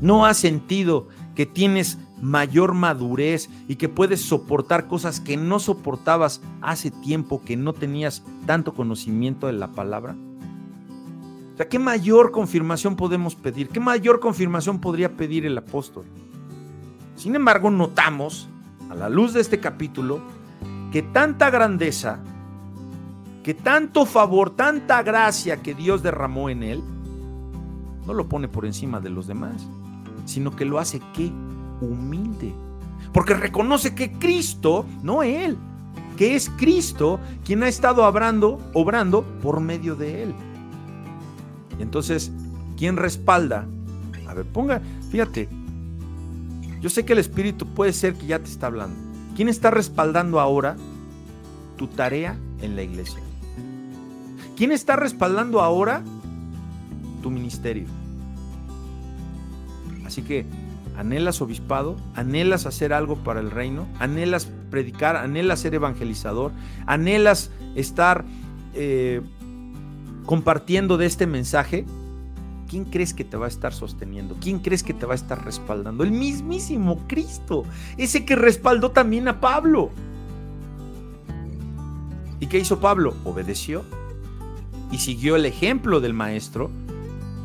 ¿No has sentido que tienes mayor madurez y que puedes soportar cosas que no soportabas hace tiempo, que no tenías tanto conocimiento de la palabra? O sea, ¿qué mayor confirmación podemos pedir? ¿Qué mayor confirmación podría pedir el apóstol? Sin embargo, notamos, a la luz de este capítulo, que tanta grandeza, que tanto favor, tanta gracia que Dios derramó en él, no lo pone por encima de los demás, sino que lo hace, ¿qué? Humilde, porque reconoce que Cristo, no él, que es Cristo quien ha estado obrando, obrando por medio de él. Y entonces, ¿quién respalda? A ver, ponga, fíjate, yo sé que el Espíritu puede ser que ya te está hablando. ¿Quién está respaldando ahora tu tarea en la iglesia? ¿Quién está respaldando ahora tu ministerio? Así que, ¿anhelas obispado? ¿Anhelas hacer algo para el reino? ¿Anhelas predicar? ¿Anhelas ser evangelizador? ¿Anhelas estar eh, compartiendo de este mensaje? ¿Quién crees que te va a estar sosteniendo? ¿Quién crees que te va a estar respaldando? El mismísimo Cristo, ese que respaldó también a Pablo. ¿Y qué hizo Pablo? Obedeció y siguió el ejemplo del maestro,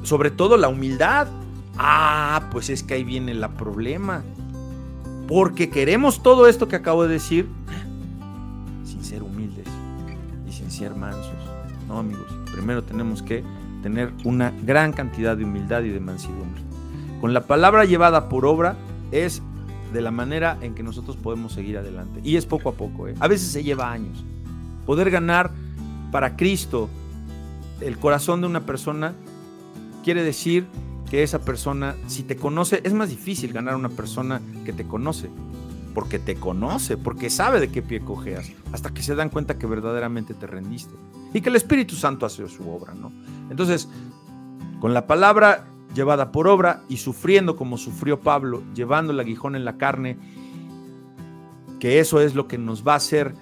sobre todo la humildad. Ah, pues es que ahí viene el problema, porque queremos todo esto que acabo de decir sin ser humildes y sin ser mansos. No, amigos, primero tenemos que tener una gran cantidad de humildad y de mansedumbre. Con la palabra llevada por obra es de la manera en que nosotros podemos seguir adelante, y es poco a poco, ¿eh? A veces se lleva años. Poder ganar para Cristo el corazón de una persona quiere decir que esa persona, si te conoce, es más difícil ganar a una persona que te conoce, porque te conoce, porque sabe de qué pie cojeas, hasta que se dan cuenta que verdaderamente te rendiste y que el Espíritu Santo hace su obra, ¿no? Entonces, con la palabra llevada por obra y sufriendo como sufrió Pablo, llevando el aguijón en la carne, que eso es lo que nos va a hacer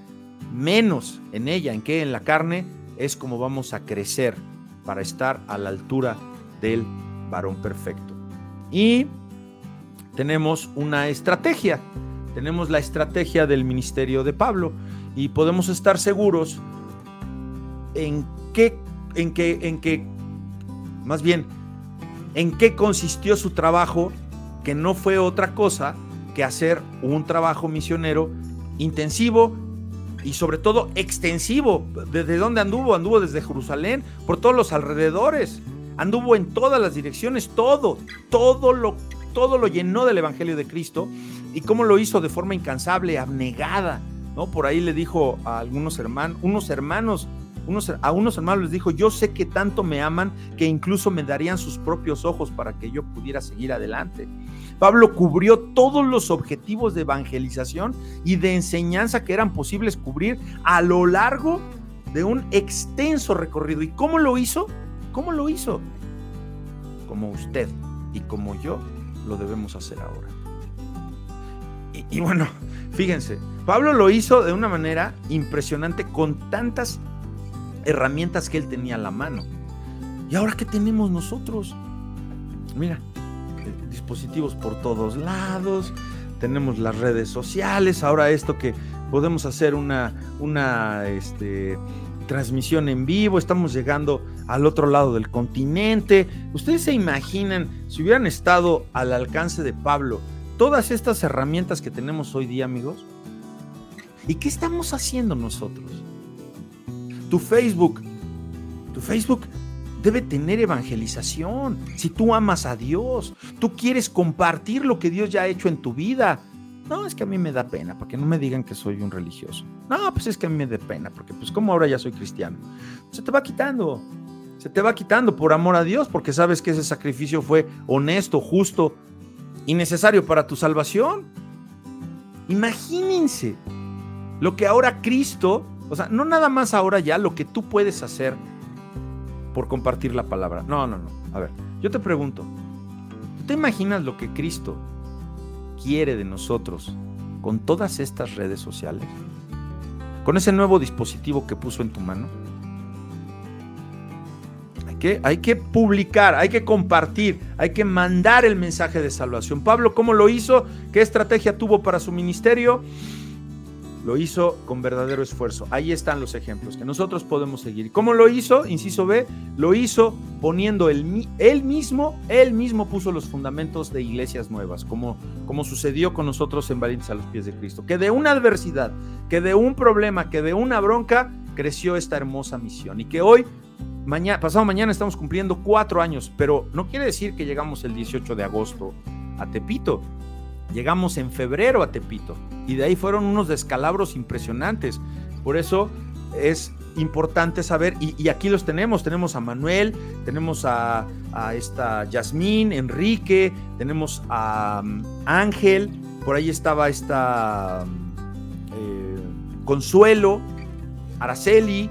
menos en ella, en que en la carne, es como vamos a crecer para estar a la altura del varón perfecto. Y tenemos una estrategia, tenemos la estrategia del ministerio de Pablo, y podemos estar seguros en qué, en qué, en qué, más bien, en qué consistió su trabajo, que no fue otra cosa que hacer un trabajo misionero intensivo y sobre todo extensivo. ¿Desde dónde anduvo? Anduvo desde Jerusalén, por todos los alrededores. Anduvo en todas las direcciones, todo, todo lo, todo lo llenó del Evangelio de Cristo. Y cómo lo hizo de forma incansable, abnegada, ¿no? Por ahí le dijo a algunos hermanos, unos hermanos, unos, a unos hermanos les dijo: yo sé que tanto me aman que incluso me darían sus propios ojos para que yo pudiera seguir adelante. Pablo cubrió todos los objetivos de evangelización y de enseñanza que eran posibles cubrir a lo largo de un extenso recorrido. ¿Y cómo lo hizo? ¿Cómo lo hizo? Como usted y como yo lo debemos hacer ahora. Y, y bueno, fíjense, Pablo lo hizo de una manera impresionante con tantas herramientas que él tenía a la mano. ¿Y ahora qué tenemos nosotros? Mira, dispositivos por todos lados, tenemos las redes sociales, ahora esto que podemos hacer una, una, este... transmisión en vivo, estamos llegando al otro lado del continente. Ustedes se imaginan si hubieran estado al alcance de Pablo todas estas herramientas que tenemos hoy día, amigos. ¿Y qué estamos haciendo nosotros? Tu Facebook, tu Facebook debe tener evangelización. Si tú amas a Dios, tú quieres compartir lo que Dios ya ha hecho en tu vida. No, es que a mí me da pena, para que no me digan que soy un religioso. No, pues es que a mí me da pena, porque pues como ahora ya soy cristiano. Se te va quitando, se te va quitando por amor a Dios, porque sabes que ese sacrificio fue honesto, justo y necesario para tu salvación. Imagínense lo que ahora Cristo, o sea, no nada más ahora ya lo que tú puedes hacer por compartir la palabra. No, no, no. A ver, yo te pregunto, ¿tú te imaginas lo que Cristo quiere de nosotros con todas estas redes sociales? con ese nuevo dispositivo que puso en tu mano. Hay que, hay que publicar, hay que compartir, hay que mandar el mensaje de salvación. Pablo, ¿cómo lo hizo? ¿Qué estrategia tuvo para su ministerio? Lo hizo con verdadero esfuerzo. Ahí están los ejemplos que nosotros podemos seguir. ¿Cómo lo hizo? Inciso B, lo hizo poniendo el, él mismo, él mismo puso los fundamentos de iglesias nuevas, como, como sucedió con nosotros en Valientes a los Pies de Cristo, que de una adversidad, que de un problema, que de una bronca, creció esta hermosa misión y que hoy, mañana, pasado mañana estamos cumpliendo cuatro años, pero no quiere decir que llegamos el dieciocho de agosto a Tepito. Llegamos en febrero a Tepito y de ahí fueron unos descalabros impresionantes. Por eso es importante saber, y, y aquí los tenemos, tenemos a Manuel, tenemos a, a esta Yasmín, Enrique, tenemos a um, Ángel, por ahí estaba esta eh, Consuelo, Araceli,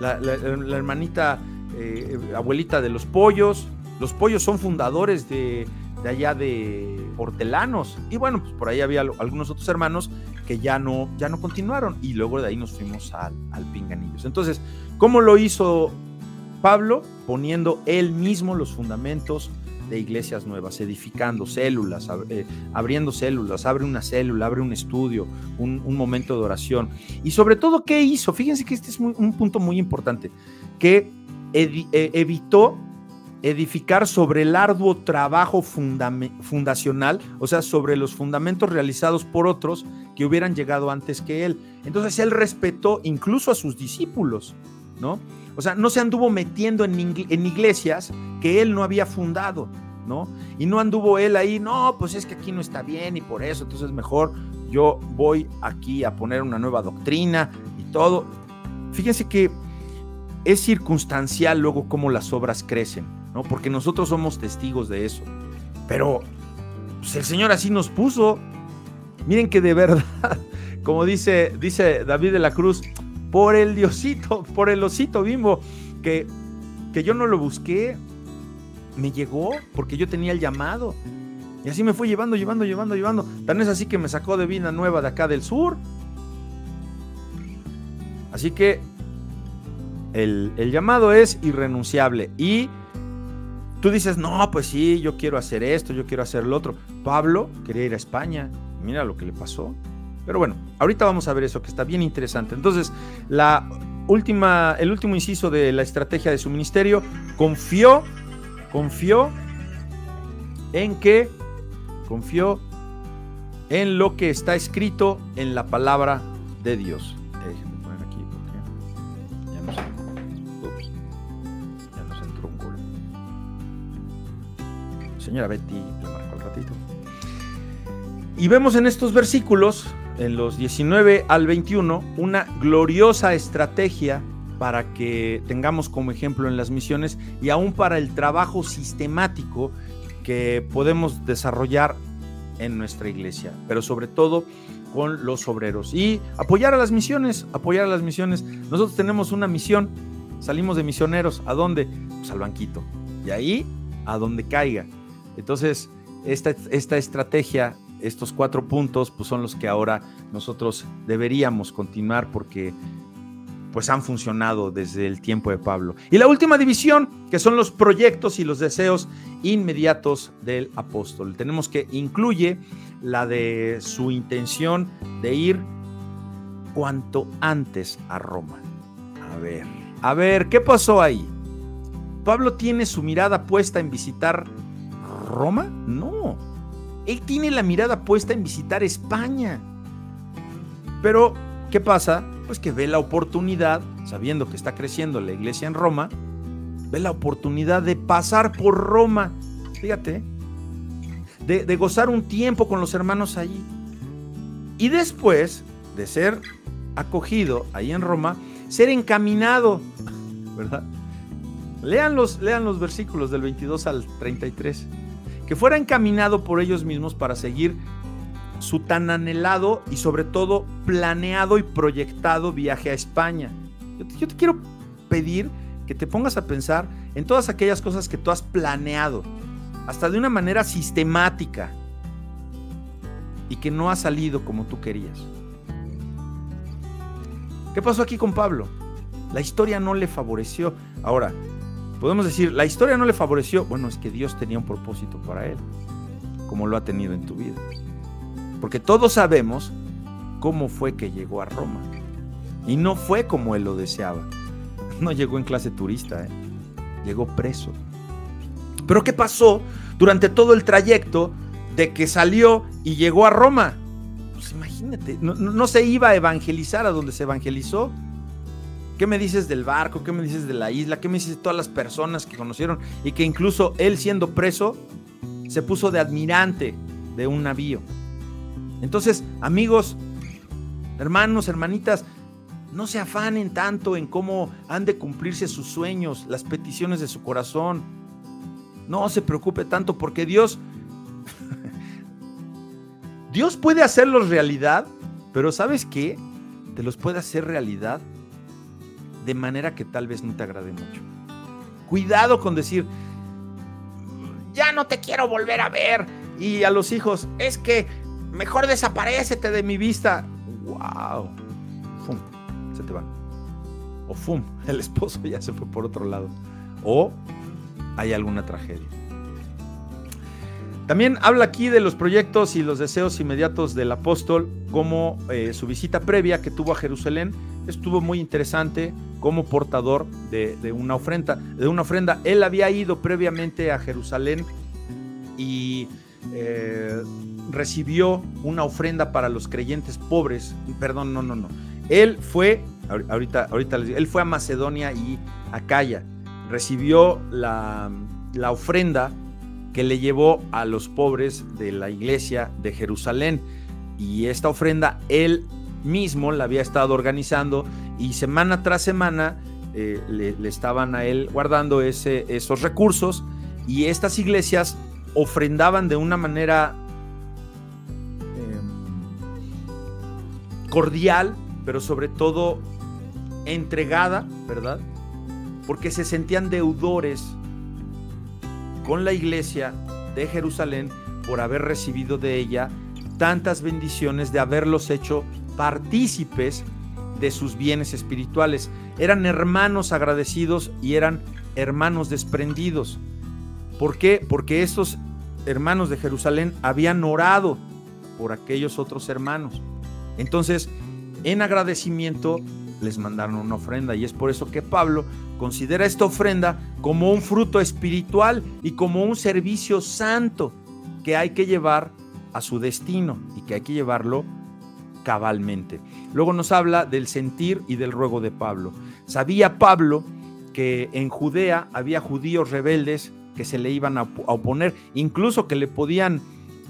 la, la, la hermanita eh, abuelita de los pollos. Los pollos son fundadores de... de allá de Hortelanos, y bueno, pues por ahí había algunos otros hermanos que ya no, ya no continuaron, y luego de ahí nos fuimos al, al Pinganillos. Entonces, ¿cómo lo hizo Pablo? Poniendo él mismo los fundamentos de iglesias nuevas, edificando células, abriendo células, abre una célula, abre un estudio, un, un momento de oración, y sobre todo, ¿qué hizo? Fíjense que este es muy, un punto muy importante, que edi- evitó edificar sobre el arduo trabajo fundacional, o sea, sobre los fundamentos realizados por otros que hubieran llegado antes que él. Entonces, él respetó incluso a sus discípulos, ¿no? O sea, no se anduvo metiendo en, ing- en iglesias que él no había fundado, ¿no? Y no anduvo él ahí, no, pues es que aquí no está bien y por eso, entonces mejor yo voy aquí a poner una nueva doctrina y todo. Fíjense que es circunstancial luego cómo las obras crecen, ¿no? Porque nosotros somos testigos de eso, pero pues, el Señor así nos puso. Miren que de verdad, como dice, dice David de la Cruz, por el Diosito, por el osito bimbo, que, que yo no lo busqué, me llegó porque yo tenía el llamado, y así me fue llevando, llevando, llevando, llevando, tan es así que me sacó de Vida Nueva de acá del sur. Así que el, el llamado es irrenunciable, y tú dices, no, pues sí, yo quiero hacer esto, yo quiero hacer lo otro. Pablo quería ir a España, mira lo que le pasó. Pero bueno, ahorita vamos a ver eso, que está bien interesante. Entonces, la última, el último inciso de la estrategia de su ministerio, confió, confió en que, confió en lo que está escrito en la palabra de Dios. Déjenme poner aquí porque ya no sé. Señora Betty, le marco el ratito. Y vemos en estos versículos, en los diecinueve al veintiuno, una gloriosa estrategia para que tengamos como ejemplo en las misiones y aún para el trabajo sistemático que podemos desarrollar en nuestra iglesia, pero sobre todo con los obreros. Y apoyar a las misiones, apoyar a las misiones. Nosotros tenemos una misión, salimos de misioneros, ¿a dónde? Pues al banquito, y ahí a donde caiga. Entonces, esta, esta estrategia, estos cuatro puntos, pues son los que ahora nosotros deberíamos continuar porque pues han funcionado desde el tiempo de Pablo. Y la última división, que son los proyectos y los deseos inmediatos del apóstol. Tenemos que incluye la de su intención de ir cuanto antes a Roma. A ver, a ver, ¿qué pasó ahí? ¿Pablo tiene su mirada puesta en visitar Roma? No, él tiene la mirada puesta en visitar España. Pero, ¿qué pasa? Pues que ve la oportunidad, sabiendo que está creciendo la iglesia en Roma, ve la oportunidad de pasar por Roma, fíjate, de, de gozar un tiempo con los hermanos allí. Y después de ser acogido ahí en Roma, ser encaminado, ¿verdad? Lean los, lean los versículos del veintidós al treinta y tres. Que fuera encaminado por ellos mismos para seguir su tan anhelado y sobre todo planeado y proyectado viaje a España. Yo te, yo te quiero pedir que te pongas a pensar en todas aquellas cosas que tú has planeado, hasta de una manera sistemática, y que no ha salido como tú querías. ¿Qué pasó aquí con Pablo? La historia no le favoreció. Ahora, podemos decir, la historia no le favoreció. Bueno, es que Dios tenía un propósito para él, como lo ha tenido en tu vida. Porque todos sabemos cómo fue que llegó a Roma. Y no fue como él lo deseaba. No llegó en clase turista, ¿eh? Llegó preso. Pero ¿qué pasó durante todo el trayecto de que salió y llegó a Roma? Pues imagínate, no, no se iba a evangelizar a donde se evangelizó. ¿Qué me dices del barco? ¿Qué me dices de la isla? ¿Qué me dices de todas las personas que conocieron? Y que incluso él, siendo preso, se puso de admirante de un navío. Entonces, amigos, hermanos, hermanitas, no se afanen tanto en cómo han de cumplirse sus sueños, las peticiones de su corazón. No se preocupe tanto, porque Dios, Dios puede hacerlos realidad, pero ¿sabes qué? Te los puede hacer realidad de manera que tal vez no te agrade mucho. Cuidado con decir, ya no te quiero volver a ver. Y a los hijos, es que mejor desaparécete de mi vista. ¡Wow! ¡Fum! Se te va. O ¡fum! El esposo ya se fue por otro lado. O hay alguna tragedia. También habla aquí de los proyectos y los deseos inmediatos del apóstol, como eh, su visita previa que tuvo a Jerusalén. Estuvo muy interesante como portador de, de, una ofrenda, de una ofrenda. Él había ido previamente a Jerusalén y eh, recibió una ofrenda para los creyentes pobres. Perdón, no, no, no. Él fue, ahorita, ahorita les digo, él fue a Macedonia y Acaya. Recibió la, la ofrenda que le llevó a los pobres de la iglesia de Jerusalén. Y esta ofrenda él mismo la había estado organizando, y semana tras semana eh, le, le estaban a él guardando ese, esos recursos, y estas iglesias ofrendaban de una manera eh, cordial, pero sobre todo entregada, ¿verdad? Porque se sentían deudores con la iglesia de Jerusalén por haber recibido de ella tantas bendiciones, de haberlos hecho partícipes de sus bienes espirituales. Eran hermanos agradecidos y eran hermanos desprendidos. ¿Por qué? Porque estos hermanos de Jerusalén habían orado por aquellos otros hermanos. Entonces, en agradecimiento les mandaron una ofrenda, y es por eso que Pablo considera esta ofrenda como un fruto espiritual y como un servicio santo que hay que llevar a su destino y que hay que llevarlo cabalmente. Luego nos habla del sentir y del ruego de Pablo. Sabía Pablo que en Judea había judíos rebeldes que se le iban a oponer, incluso que le podían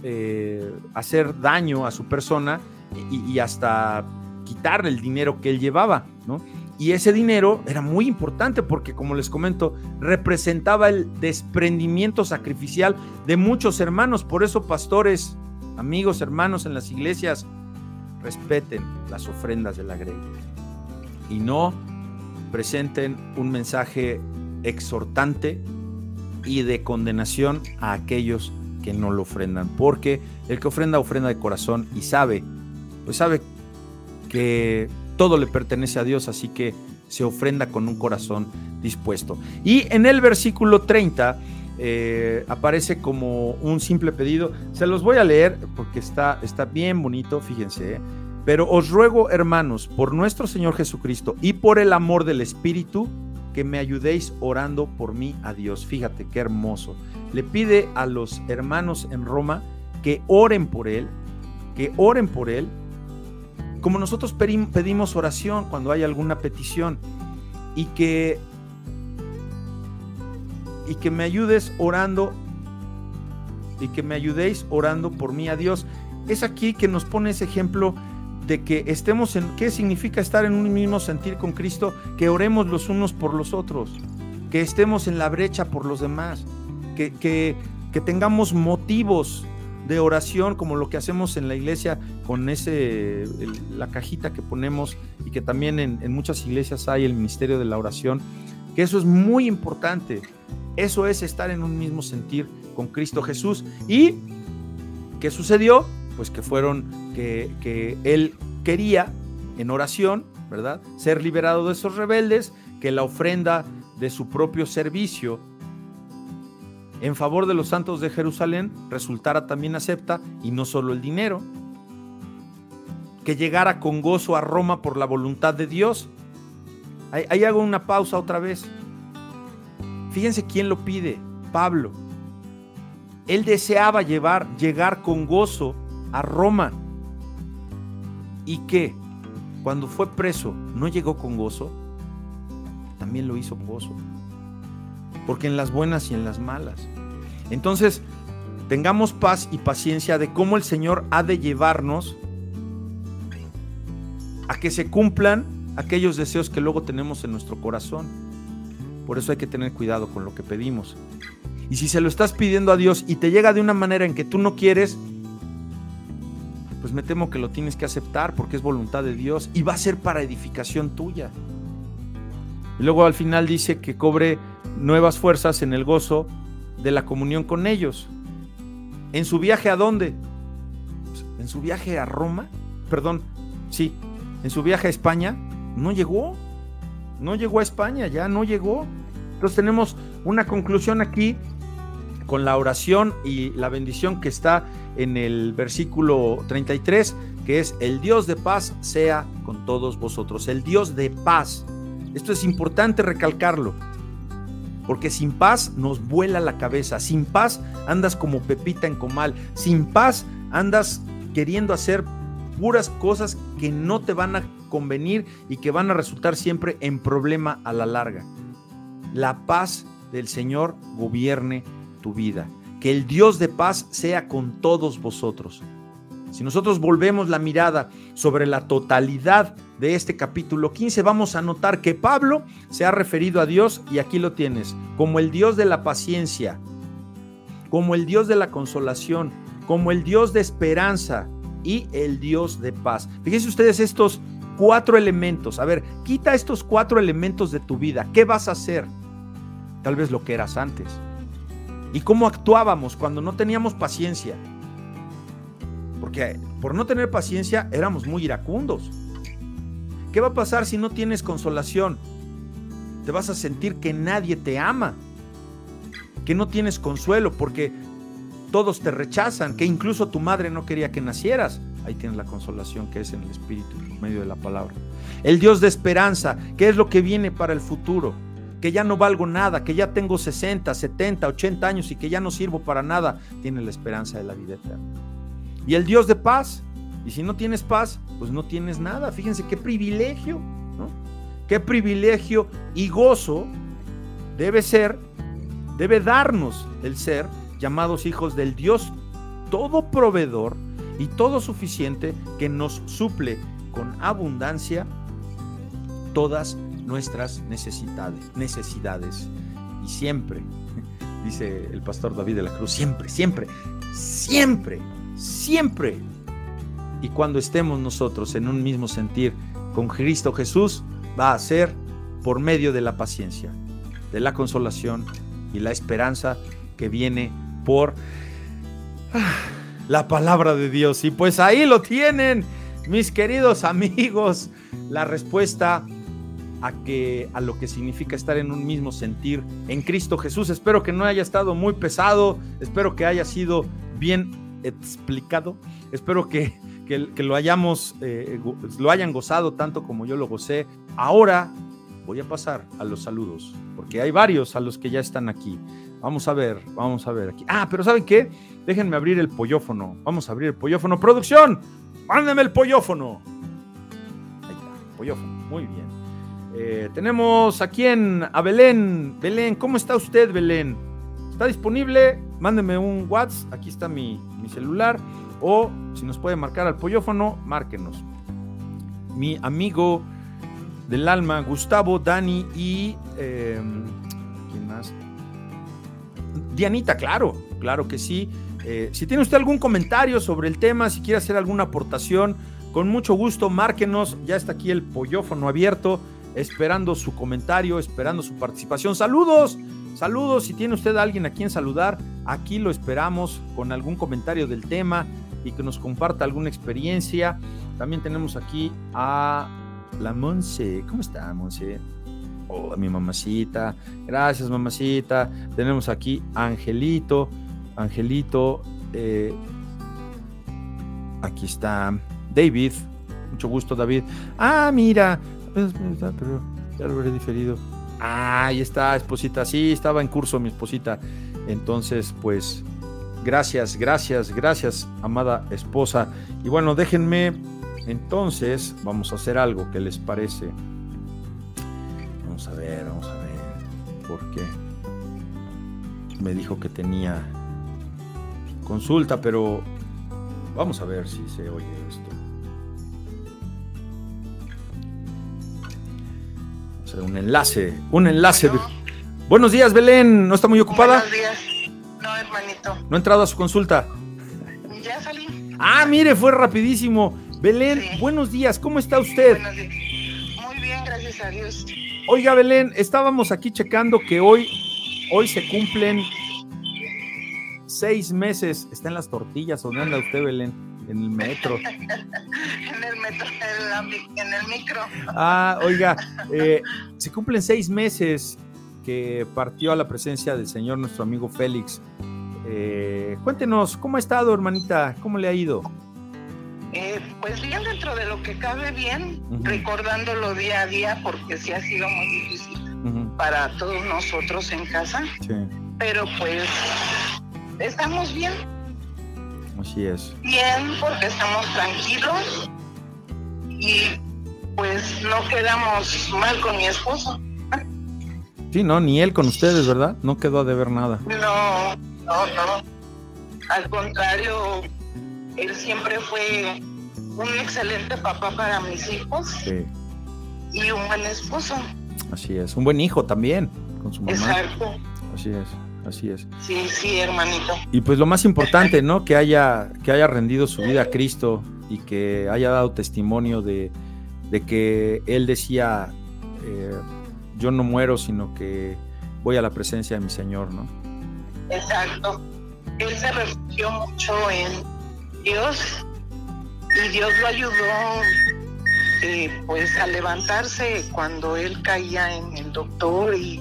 eh, hacer daño a su persona y, y hasta quitarle el dinero que él llevaba, ¿no? Y ese dinero era muy importante porque, como les comento, representaba el desprendimiento sacrificial de muchos hermanos. Por eso, pastores, amigos, hermanos en las iglesias, respeten las ofrendas de la grey y no presenten un mensaje exhortante y de condenación a aquellos que no lo ofrendan, porque el que ofrenda, ofrenda de corazón, y sabe, pues sabe que todo le pertenece a Dios, así que se ofrenda con un corazón dispuesto. Y en el versículo treinta eh, aparece como un simple pedido. Se los voy a leer porque está, está bien bonito, fíjense. ¿eh? Pero os ruego, hermanos, por nuestro Señor Jesucristo y por el amor del Espíritu, que me ayudéis orando por mí a Dios. Fíjate qué hermoso. Le pide a los hermanos en Roma que oren por él, que oren por él, como nosotros pedimos oración cuando hay alguna petición, y que y que me ayudes orando y que me ayudéis orando por mí a Dios. Es aquí que nos pone ese ejemplo de que estemos en, ¿qué significa estar en un mismo sentir con Cristo? Que oremos los unos por los otros, que estemos en la brecha por los demás, que, que, que tengamos motivos de oración, como lo que hacemos en la iglesia con ese el, la cajita que ponemos, y que también en, en muchas iglesias hay el ministerio de la oración, que eso es muy importante. Eso es estar en un mismo sentir con Cristo Jesús. ¿Y qué sucedió? Pues que fueron que, que él quería en oración ¿verdad? Ser liberado de esos rebeldes, que la ofrenda de su propio servicio en favor de los santos de Jerusalén resultara también acepta, y no solo el dinero, que llegara con gozo a Roma por la voluntad de Dios. Ahí, ahí hago una pausa otra vez. Fíjense quién lo pide, Pablo. Él deseaba llevar, llegar con gozo a Roma, y que cuando fue preso no llegó con gozo, también lo hizo con gozo, porque en las buenas y en las malas. Entonces, tengamos paz y paciencia de cómo el Señor ha de llevarnos a que se cumplan aquellos deseos que luego tenemos en nuestro corazón. Por eso hay que tener cuidado con lo que pedimos. Y si se lo estás pidiendo a Dios y te llega de una manera en que tú no quieres, pues me temo que lo tienes que aceptar, porque es voluntad de Dios y va a ser para edificación tuya. Y luego al final dice que cobre nuevas fuerzas en el gozo de la comunión con ellos. ¿En su viaje a dónde? Pues en su viaje a Roma, perdón, sí, en su viaje a España, no llegó, no llegó a España, ya no llegó. Entonces tenemos una conclusión aquí con la oración y la bendición que está en el versículo treinta y tres, que es: el Dios de paz sea con todos vosotros. El Dios de paz. Esto es importante recalcarlo, porque sin paz nos vuela la cabeza, sin paz andas como pepita en comal, sin paz andas queriendo hacer puras cosas que no te van a convenir y que van a resultar siempre en problema a la larga. La paz del Señor gobierne tu vida, que el Dios de paz sea con todos vosotros. Si nosotros volvemos la mirada sobre la totalidad de este capítulo quince, vamos a notar que Pablo se ha referido a Dios, y aquí lo tienes, como el Dios de la paciencia, como el Dios de la consolación, como el Dios de esperanza y el Dios de paz. Fíjense ustedes estos cuatro elementos. A ver, quita estos cuatro elementos de tu vida. ¿Qué vas a hacer? Tal vez lo que eras antes. ¿Y cómo actuábamos cuando no teníamos paciencia? Porque por no tener paciencia éramos muy iracundos. ¿Qué va a pasar si no tienes consolación? Te vas a sentir que nadie te ama, que no tienes consuelo porque todos te rechazan, que incluso tu madre no quería que nacieras. Ahí tienes la consolación que es en el Espíritu, en medio de la palabra. El Dios de esperanza, que es lo que viene para el futuro, que ya no valgo nada, que ya tengo sesenta, setenta, ochenta años y que ya no sirvo para nada. Tiene la esperanza de la vida eterna. Y el Dios de paz, y si no tienes paz, pues no tienes nada. Fíjense qué privilegio, ¿no? Qué privilegio y gozo debe ser, debe darnos el ser llamados hijos del Dios todo proveedor y todo suficiente, que nos suple con abundancia todas nuestras necesidades, necesidades. Y siempre, dice el pastor David de la Cruz, siempre, siempre, siempre, siempre, y cuando estemos nosotros en un mismo sentir con Cristo Jesús, va a ser por medio de la paciencia, de la consolación y la esperanza que viene por ah, la palabra de Dios. Y pues ahí lo tienen, mis queridos amigos, la respuesta a, que, a lo que significa estar en un mismo sentir en Cristo Jesús. Espero que no haya estado muy pesado, espero que haya sido bien explicado, espero que, que, que lo hayamos eh, go, lo hayan gozado tanto como yo lo gocé. Ahora voy a pasar a los saludos, porque hay varios a los que ya están aquí. Vamos a ver, vamos a ver aquí. Ah, pero ¿saben qué? Déjenme abrir el pollofono. Vamos a abrir el pollofono. ¡Producción! ¡Mándame el pollofono! Ahí está, pollofono. Muy bien. Eh, tenemos aquí en, a Belén. Belén, ¿cómo está usted, Belén? ¿Está disponible? Mándeme un WhatsApp, aquí está mi, mi celular, o si nos puede marcar al pollofono, márquenos. Mi amigo del alma, Gustavo, Dani y... Eh, ¿quién más? Dianita, claro, claro que sí. Eh, si tiene usted algún comentario sobre el tema, si quiere hacer alguna aportación, con mucho gusto, márquenos. Ya está aquí el pollofono abierto, esperando su comentario, esperando su participación. ¡Saludos! Saludos, si tiene usted a alguien a quien saludar, aquí lo esperamos con algún comentario del tema y que nos comparta alguna experiencia. También tenemos aquí a la Monse. ¿Cómo está, Monse? Oh, mi mamacita. Gracias, mamacita. Tenemos aquí Angelito. Angelito. Eh, aquí está David. Mucho gusto, David. Ah, mira. Pero ya lo habré diferido. Ah, ahí está, esposita. Sí, estaba en curso mi esposita. Entonces, pues, gracias, gracias, gracias, amada esposa. Y bueno, déjenme, entonces, vamos a hacer algo. ¿Qué les parece? Vamos a ver, vamos a ver. Porque me dijo que tenía consulta, pero vamos a ver si se oye esto. Un enlace, un enlace. No. Buenos días, Belén. ¿No está muy ocupada? Buenos días. No, hermanito. ¿No ha entrado a su consulta? Ya salí. Ah, mire, fue rapidísimo. Belén, sí. Buenos días. ¿Cómo está usted? Buenos días. Muy bien, gracias a Dios. Oiga, Belén, estábamos aquí checando que hoy, hoy se cumplen seis meses. ¿Está en las tortillas o no anda usted, Belén? En el metro. En el metro, en el, en el micro. Ah, oiga, eh, se cumplen seis meses que partió a la presencia del Señor nuestro amigo Félix. Eh, cuéntenos, ¿cómo ha estado, hermanita? ¿Cómo le ha ido? Eh, pues bien, dentro de lo que cabe bien, uh-huh. recordándolo día a día, porque sí ha sido muy difícil uh-huh. para todos nosotros en casa. Sí. Pero pues, estamos bien. Así es. Bien, porque estamos tranquilos y pues no quedamos mal con mi esposo. Sí, no, ni él con ustedes, ¿verdad? No quedó a deber nada. No, no, no. Al contrario, él siempre fue un excelente papá para mis hijos. Sí. Y un buen esposo. Así es, un buen hijo también con su mamá. Exacto. Así es. Así es. Sí, sí, hermanito. Y pues lo más importante, ¿no? Que haya, que haya rendido su vida a Cristo y que haya dado testimonio de, de que él decía, eh, yo no muero, sino que voy a la presencia de mi Señor, ¿no? Exacto. Él se refugió mucho en Dios y Dios lo ayudó, eh, pues, a levantarse cuando él caía en el doctor y,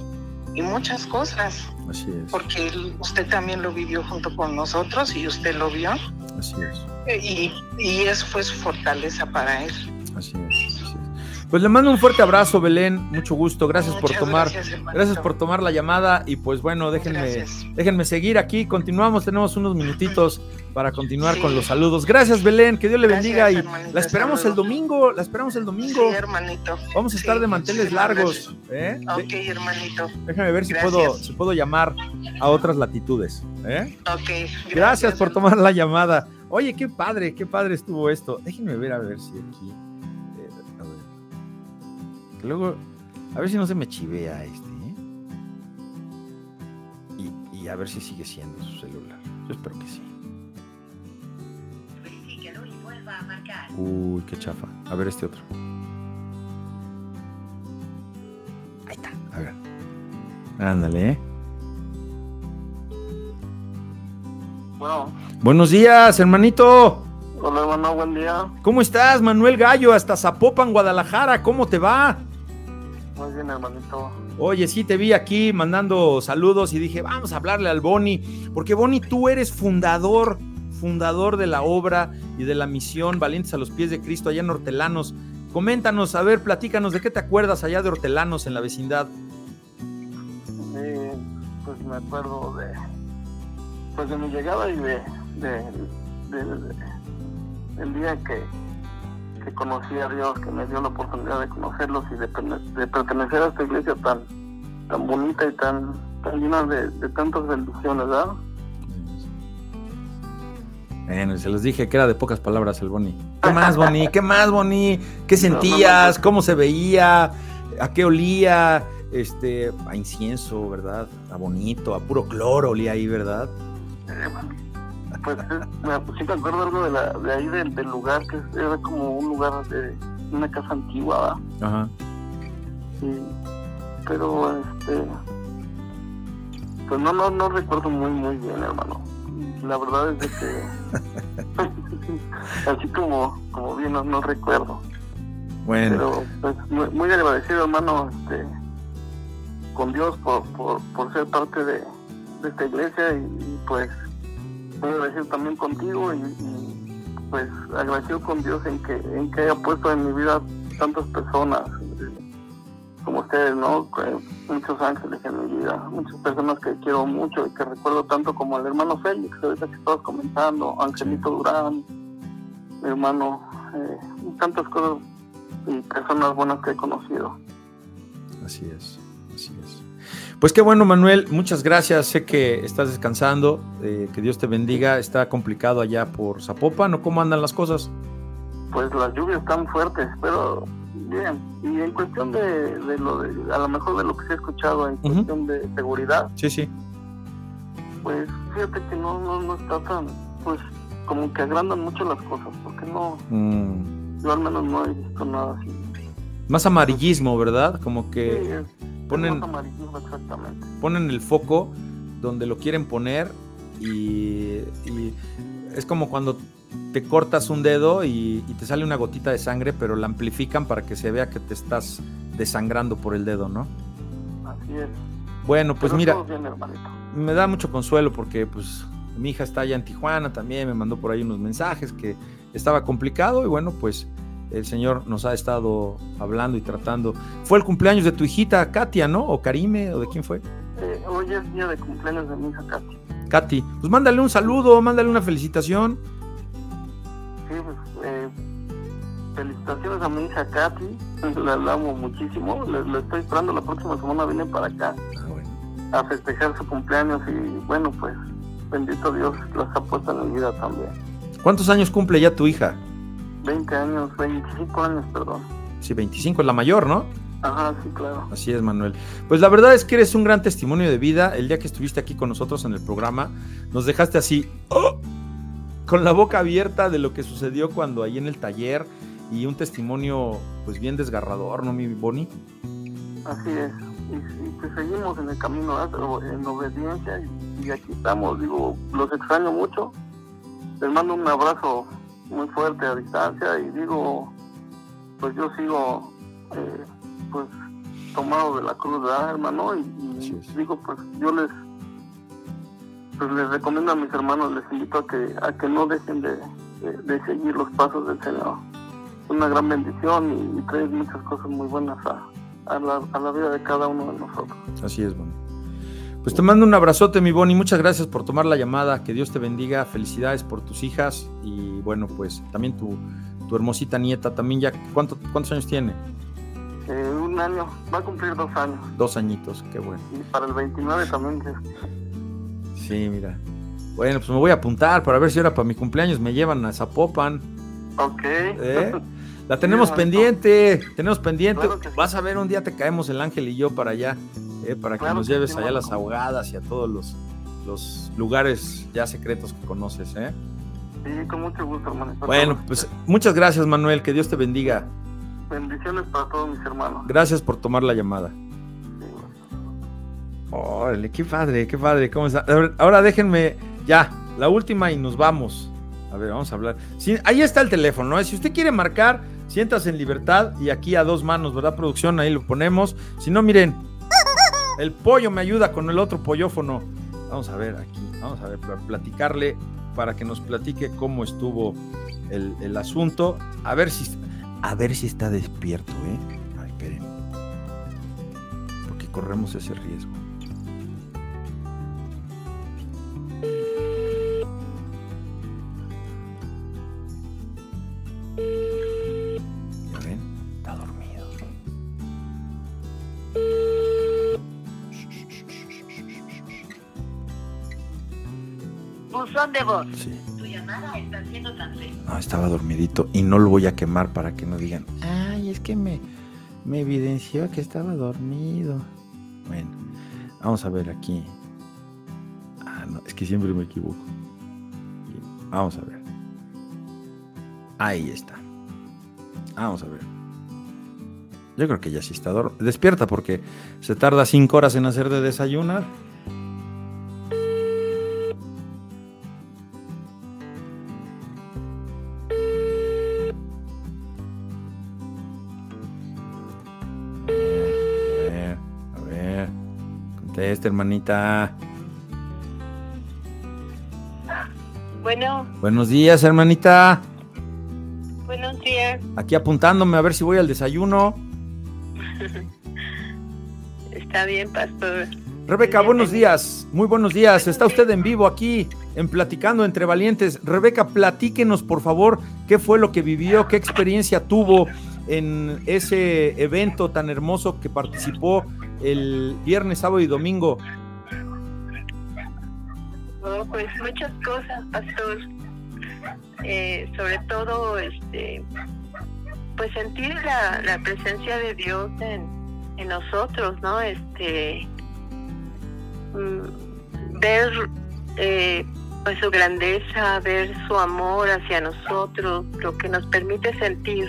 y muchas cosas. Así es. Porque usted también lo vivió junto con nosotros y usted lo vio. Así es. Y, y eso fue su fortaleza para él. Así es, así es. Pues le mando un fuerte abrazo, Belén. Mucho gusto. Gracias Muchas por tomar, gracias, gracias por tomar la llamada. Y pues bueno, déjenme, gracias. déjenme seguir aquí. Continuamos, tenemos unos minutitos para continuar sí. con los saludos. Gracias, Belén, que Dios le gracias, bendiga. Hermanito, y la esperamos saludo. el domingo, la esperamos el domingo. Sí, hermanito. Vamos a estar sí, de manteles sí, largos. ¿eh? Ok, hermanito. Déjame ver si puedo, si puedo llamar a otras latitudes. ¿eh? Ok. Gracias, gracias por tomar la llamada. Oye, qué padre, qué padre estuvo esto. Déjenme ver a ver si aquí. Eh, a ver. Que luego, a ver si no se me chivea este. ¿eh? Y, y a ver si sigue siendo su celular. Yo espero que sí. Uy, qué chafa. A ver este otro. Ahí está. A ver. Ándale, ¿eh? Bueno. Buenos días, hermanito. Hola, hermano, buen día. ¿Cómo estás, Manuel Gallo? Hasta Zapopan, Guadalajara. ¿Cómo te va? Muy bien, hermanito. Oye, sí, te vi aquí mandando saludos y dije, vamos a hablarle al Boni. Porque, Boni, tú eres fundador... fundador de la obra y de la misión Valientes a los Pies de Cristo allá en Hortelanos. Coméntanos, a ver, platícanos, ¿de qué te acuerdas allá de Hortelanos en la vecindad? Sí, pues me acuerdo de pues de mi llegada y de, de, de, de, de el día que, que conocí a Dios, que me dio la oportunidad de conocerlos y de, de pertenecer a esta iglesia tan, tan bonita y tan, tan llena de, de tantas bendiciones, ¿verdad? Bueno, se los dije que era de pocas palabras el Boni. ¿Qué más, Boni? ¿Qué más, Boni? ¿Qué sentías? ¿Cómo se veía? ¿A qué olía? Este, a incienso, ¿verdad? A bonito, a puro cloro olía ahí, ¿verdad? Pues, pues sí me acuerdo algo de, la, de ahí del, del lugar, que era como un lugar de una casa antigua, ¿verdad? Ajá. Sí, pero este... Pues no, no, no recuerdo muy, muy bien, hermano. La verdad es de que así como, como bien no, no recuerdo. Bueno. Pero pues, muy, muy agradecido, hermano, este, con Dios por, por, por ser parte de, de esta iglesia y, y pues muy agradecido también contigo y, y pues agradecido con Dios en que, en que haya puesto en mi vida tantas personas como ustedes, ¿no? Muchos ángeles en mi vida, muchas personas que quiero mucho y que recuerdo tanto como el hermano Félix, ahorita que estabas comentando, Angelito Durán, mi hermano, eh, tantas cosas y personas buenas que he conocido. Así es, así es. Pues qué bueno, Manuel, muchas gracias, sé que estás descansando, eh, que Dios te bendiga, está complicado allá por Zapopan, ¿o cómo andan las cosas? Pues las lluvias están fuertes, pero... Bien, y en cuestión de, de lo de, a lo mejor de lo que se ha escuchado en uh-huh. cuestión de seguridad, sí, sí, pues fíjate que no, no, no está tan, pues como que agrandan mucho las cosas, porque no, mm. yo al menos no he visto nada así. Más amarillismo, ¿verdad? Como que sí, es, ponen, es más amarillismo, exactamente. Ponen el foco donde lo quieren poner y, y es como cuando te cortas un dedo y, y te sale una gotita de sangre, pero la amplifican para que se vea que te estás desangrando por el dedo, ¿no? Así es. Bueno, pues pero mira, todo bien, hermanito. Me da mucho consuelo porque pues mi hija está allá en Tijuana también, me mandó por ahí unos mensajes que estaba complicado y bueno, pues el Señor nos ha estado hablando y tratando. Fue el cumpleaños de tu hijita Katia, ¿no? O Karime, ¿o de quién fue? Eh, hoy es día de cumpleaños de mi hija Katia. Katy, pues mándale un saludo, mándale una felicitación. Sí, pues, eh, felicitaciones a mi hija Katy, la amo muchísimo, le, le estoy esperando, la próxima semana viene para acá a festejar su cumpleaños y bueno, pues, bendito Dios, las ha puesto en mi vida también. ¿Cuántos años cumple ya tu hija? veinte años, veinticinco años, perdón. Sí, veinticinco es la mayor, ¿no? Ajá, sí, claro. Así es, Manuel. Pues la verdad es que eres un gran testimonio de vida. El día que estuviste aquí con nosotros en el programa, nos dejaste así... ¡Oh! Con la boca abierta de lo que sucedió cuando ahí en el taller y un testimonio pues bien desgarrador, ¿no, mi Boni? Así es, y, y pues seguimos en el camino, ¿verdad? En obediencia y, y aquí estamos, digo, los extraño mucho, les mando un abrazo muy fuerte a distancia y digo, pues yo sigo eh, pues tomado de la cruz, ¿verdad, hermano? Y, y digo, pues yo les pues les recomiendo a mis hermanos, les invito a que a que no dejen de, de, de seguir los pasos del Señor. Es una gran bendición y, y trae muchas cosas muy buenas a, a, la, a la vida de cada uno de nosotros. Así es, Boni. Pues te mando un abrazote, mi Boni, muchas gracias por tomar la llamada, que Dios te bendiga, felicidades por tus hijas y bueno, pues también tu, tu hermosita nieta, también ya, ¿cuánto, ¿cuántos años tiene? Eh, un año, va a cumplir dos años. Dos añitos, qué bueno. Y para el veintinueve también. Que... Sí, mira. Bueno, pues me voy a apuntar para ver si ahora para mi cumpleaños me llevan a Zapopan. Ok. ¿Eh? La tenemos pendiente, tenemos pendiente. Claro que sí. Vas a ver, un día te caemos el ángel y yo para allá, ¿eh? Para claro que nos que lleves sí, allá a las ahogadas y a todos los, los lugares ya secretos que conoces, ¿eh? Sí, con mucho gusto, hermano. Bueno, pues muchas gracias, Manuel, que Dios te bendiga. Bendiciones para todos mis hermanos. Gracias por tomar la llamada. Órale, qué padre, qué padre, ¿cómo está? Ahora déjenme, ya, la última y nos vamos. A ver, vamos a hablar. Sí, ahí está el teléfono, ¿no? Si usted quiere marcar, siéntase en libertad y aquí a dos manos, ¿verdad, producción? Ahí lo ponemos. Si no, miren, el pollo me ayuda con el otro pollofono. Vamos a ver aquí, vamos a ver, platicarle para que nos platique cómo estuvo el, el asunto. A ver si, a ver si está despierto, ¿eh? Ay, esperen. Porque corremos ese riesgo. De voz. Sí. Tu llamada está siendo transferida. No, estaba dormidito y no lo voy a quemar para que no digan, ay, es que me, me evidenció que estaba dormido. Bueno, vamos a ver aquí. Ah, no, es que siempre me equivoco. Vamos a ver. Ahí está. Vamos a ver. Yo creo que ya sí está dormida. Despierta porque se tarda cinco horas en hacer de desayunar. Este, este, hermanita. Bueno. Buenos días, hermanita. Buenos días. Aquí apuntándome a ver si voy al desayuno. Está bien, pastor. Rebeca, buenos días. Muy buenos días. Está usted en vivo aquí en Platicando entre Valientes. Rebeca, platíquenos, por favor, qué fue lo que vivió, qué experiencia tuvo en ese evento tan hermoso que participó el viernes, sábado y domingo. Oh, pues muchas cosas, pastor. Eh, sobre todo, este, pues sentir la, la presencia de Dios en, en nosotros, ¿no? Este... ver eh, pues su grandeza, ver su amor hacia nosotros, lo que nos permite sentir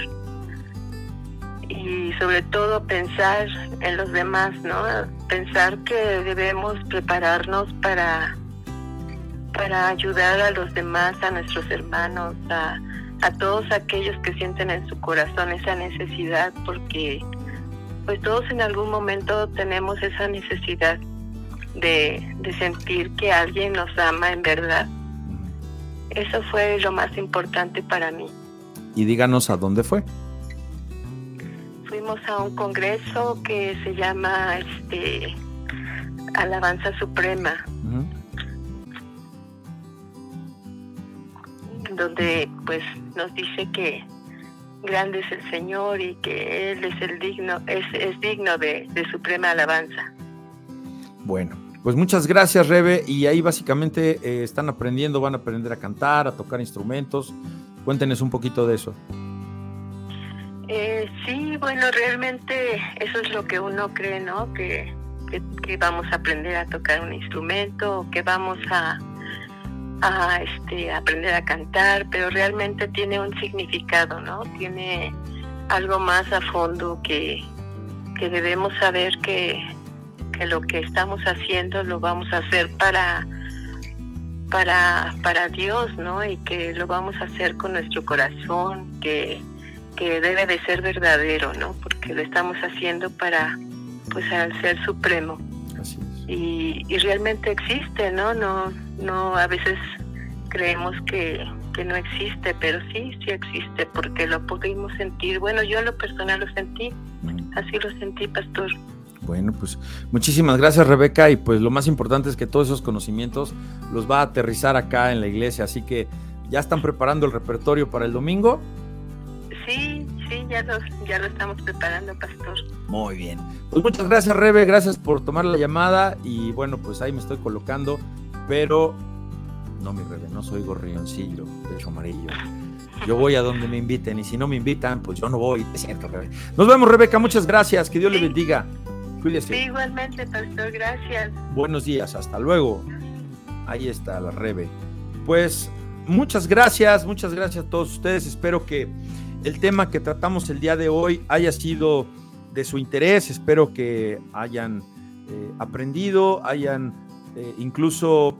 y sobre todo pensar en los demás, ¿no? Pensar que debemos prepararnos para para ayudar a los demás, a nuestros hermanos, a, a todos aquellos que sienten en su corazón esa necesidad, porque pues todos en algún momento tenemos esa necesidad De, de sentir que alguien nos ama en verdad. Eso fue lo más importante para mí. Y díganos, ¿a dónde fue? Fuimos a un congreso que se llama este, Alabanza Suprema, uh-huh. donde pues nos dice que grande es el Señor y que Él es el digno, es, es digno de, de suprema alabanza. Bueno, pues muchas gracias, Rebe, y ahí básicamente eh, están aprendiendo, van a aprender a cantar, a tocar instrumentos. Cuéntenos un poquito de eso. Eh, sí, bueno, realmente eso es lo que uno cree, ¿no? Que, que, que vamos a aprender a tocar un instrumento, que vamos a, a este, aprender a cantar, pero realmente tiene un significado, ¿no? Tiene algo más a fondo que, que debemos saber que... que lo que estamos haciendo lo vamos a hacer para para para Dios, ¿no? Y que lo vamos a hacer con nuestro corazón, que, que debe de ser verdadero, ¿no? Porque lo estamos haciendo para, pues, al Ser Supremo. Así es. Y, y realmente existe, ¿no? No, no, a veces creemos que, que no existe, pero sí, sí existe, porque lo pudimos sentir. Bueno, yo en lo personal lo sentí, así lo sentí, pastor. Bueno, pues muchísimas gracias, Rebeca, y pues lo más importante es que todos esos conocimientos los va a aterrizar acá en la iglesia, así que ¿ya están preparando el repertorio para el domingo? Sí, sí, ya lo, ya lo estamos preparando, pastor. Muy bien, pues muchas gracias, Rebe, gracias por tomar la llamada, y bueno, pues ahí me estoy colocando, pero no, mi Rebe, no soy gorrioncillo, pecho amarillo. Yo voy a donde me inviten, y si no me invitan, pues yo no voy, es cierto, Rebe. Nos vemos, Rebeca, muchas gracias, que Dios sí. le bendiga. Cuídese. Sí, igualmente, pastor, gracias. Buenos días, hasta luego. Ahí está la Rebe. Pues muchas gracias, muchas gracias a todos ustedes. Espero que el tema que tratamos el día de hoy haya sido de su interés. Espero que hayan eh, aprendido, hayan eh, incluso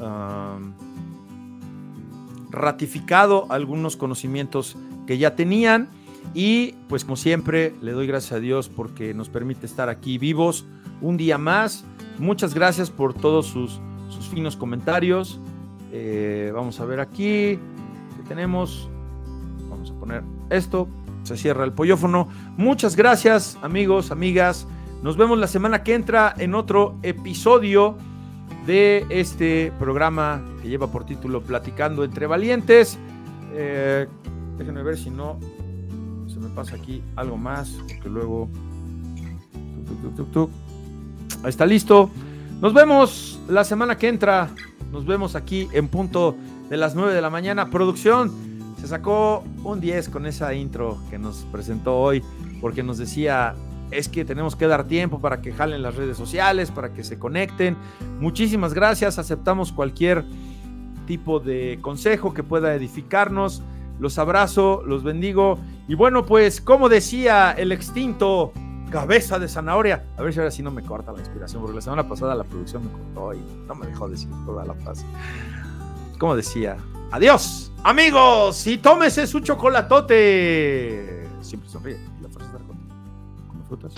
uh, ratificado algunos conocimientos que ya tenían. Y pues como siempre le doy gracias a Dios porque nos permite estar aquí vivos un día más. Muchas gracias por todos sus, sus finos comentarios. Eh, vamos a ver aquí qué tenemos. Vamos a poner esto. Se cierra el pollofono. Muchas gracias, amigos, amigas. Nos vemos la semana que entra en otro episodio de este programa que lleva por título Platicando entre Valientes. Eh, déjenme ver si no... me pasa aquí algo más porque luego tuc, tuc, tuc, tuc. Ahí está, listo. Nos vemos la semana que entra, nos vemos aquí en punto de las nueve de la mañana. Producción se sacó un diez con esa intro que nos presentó hoy porque nos decía es que tenemos que dar tiempo para que jalen las redes sociales, para que se conecten. Muchísimas gracias, aceptamos cualquier tipo de consejo que pueda edificarnos. Los abrazo, los bendigo. Y bueno, pues, como decía el extinto Cabeza de Zanahoria, a ver si ahora sí no me corta la inspiración, porque la semana pasada la producción me cortó y no me dejó decir toda la paz. Como decía, adiós, amigos, y tómese su chocolatote. Siempre sonríe y la fuerza está contigo. Como frutas.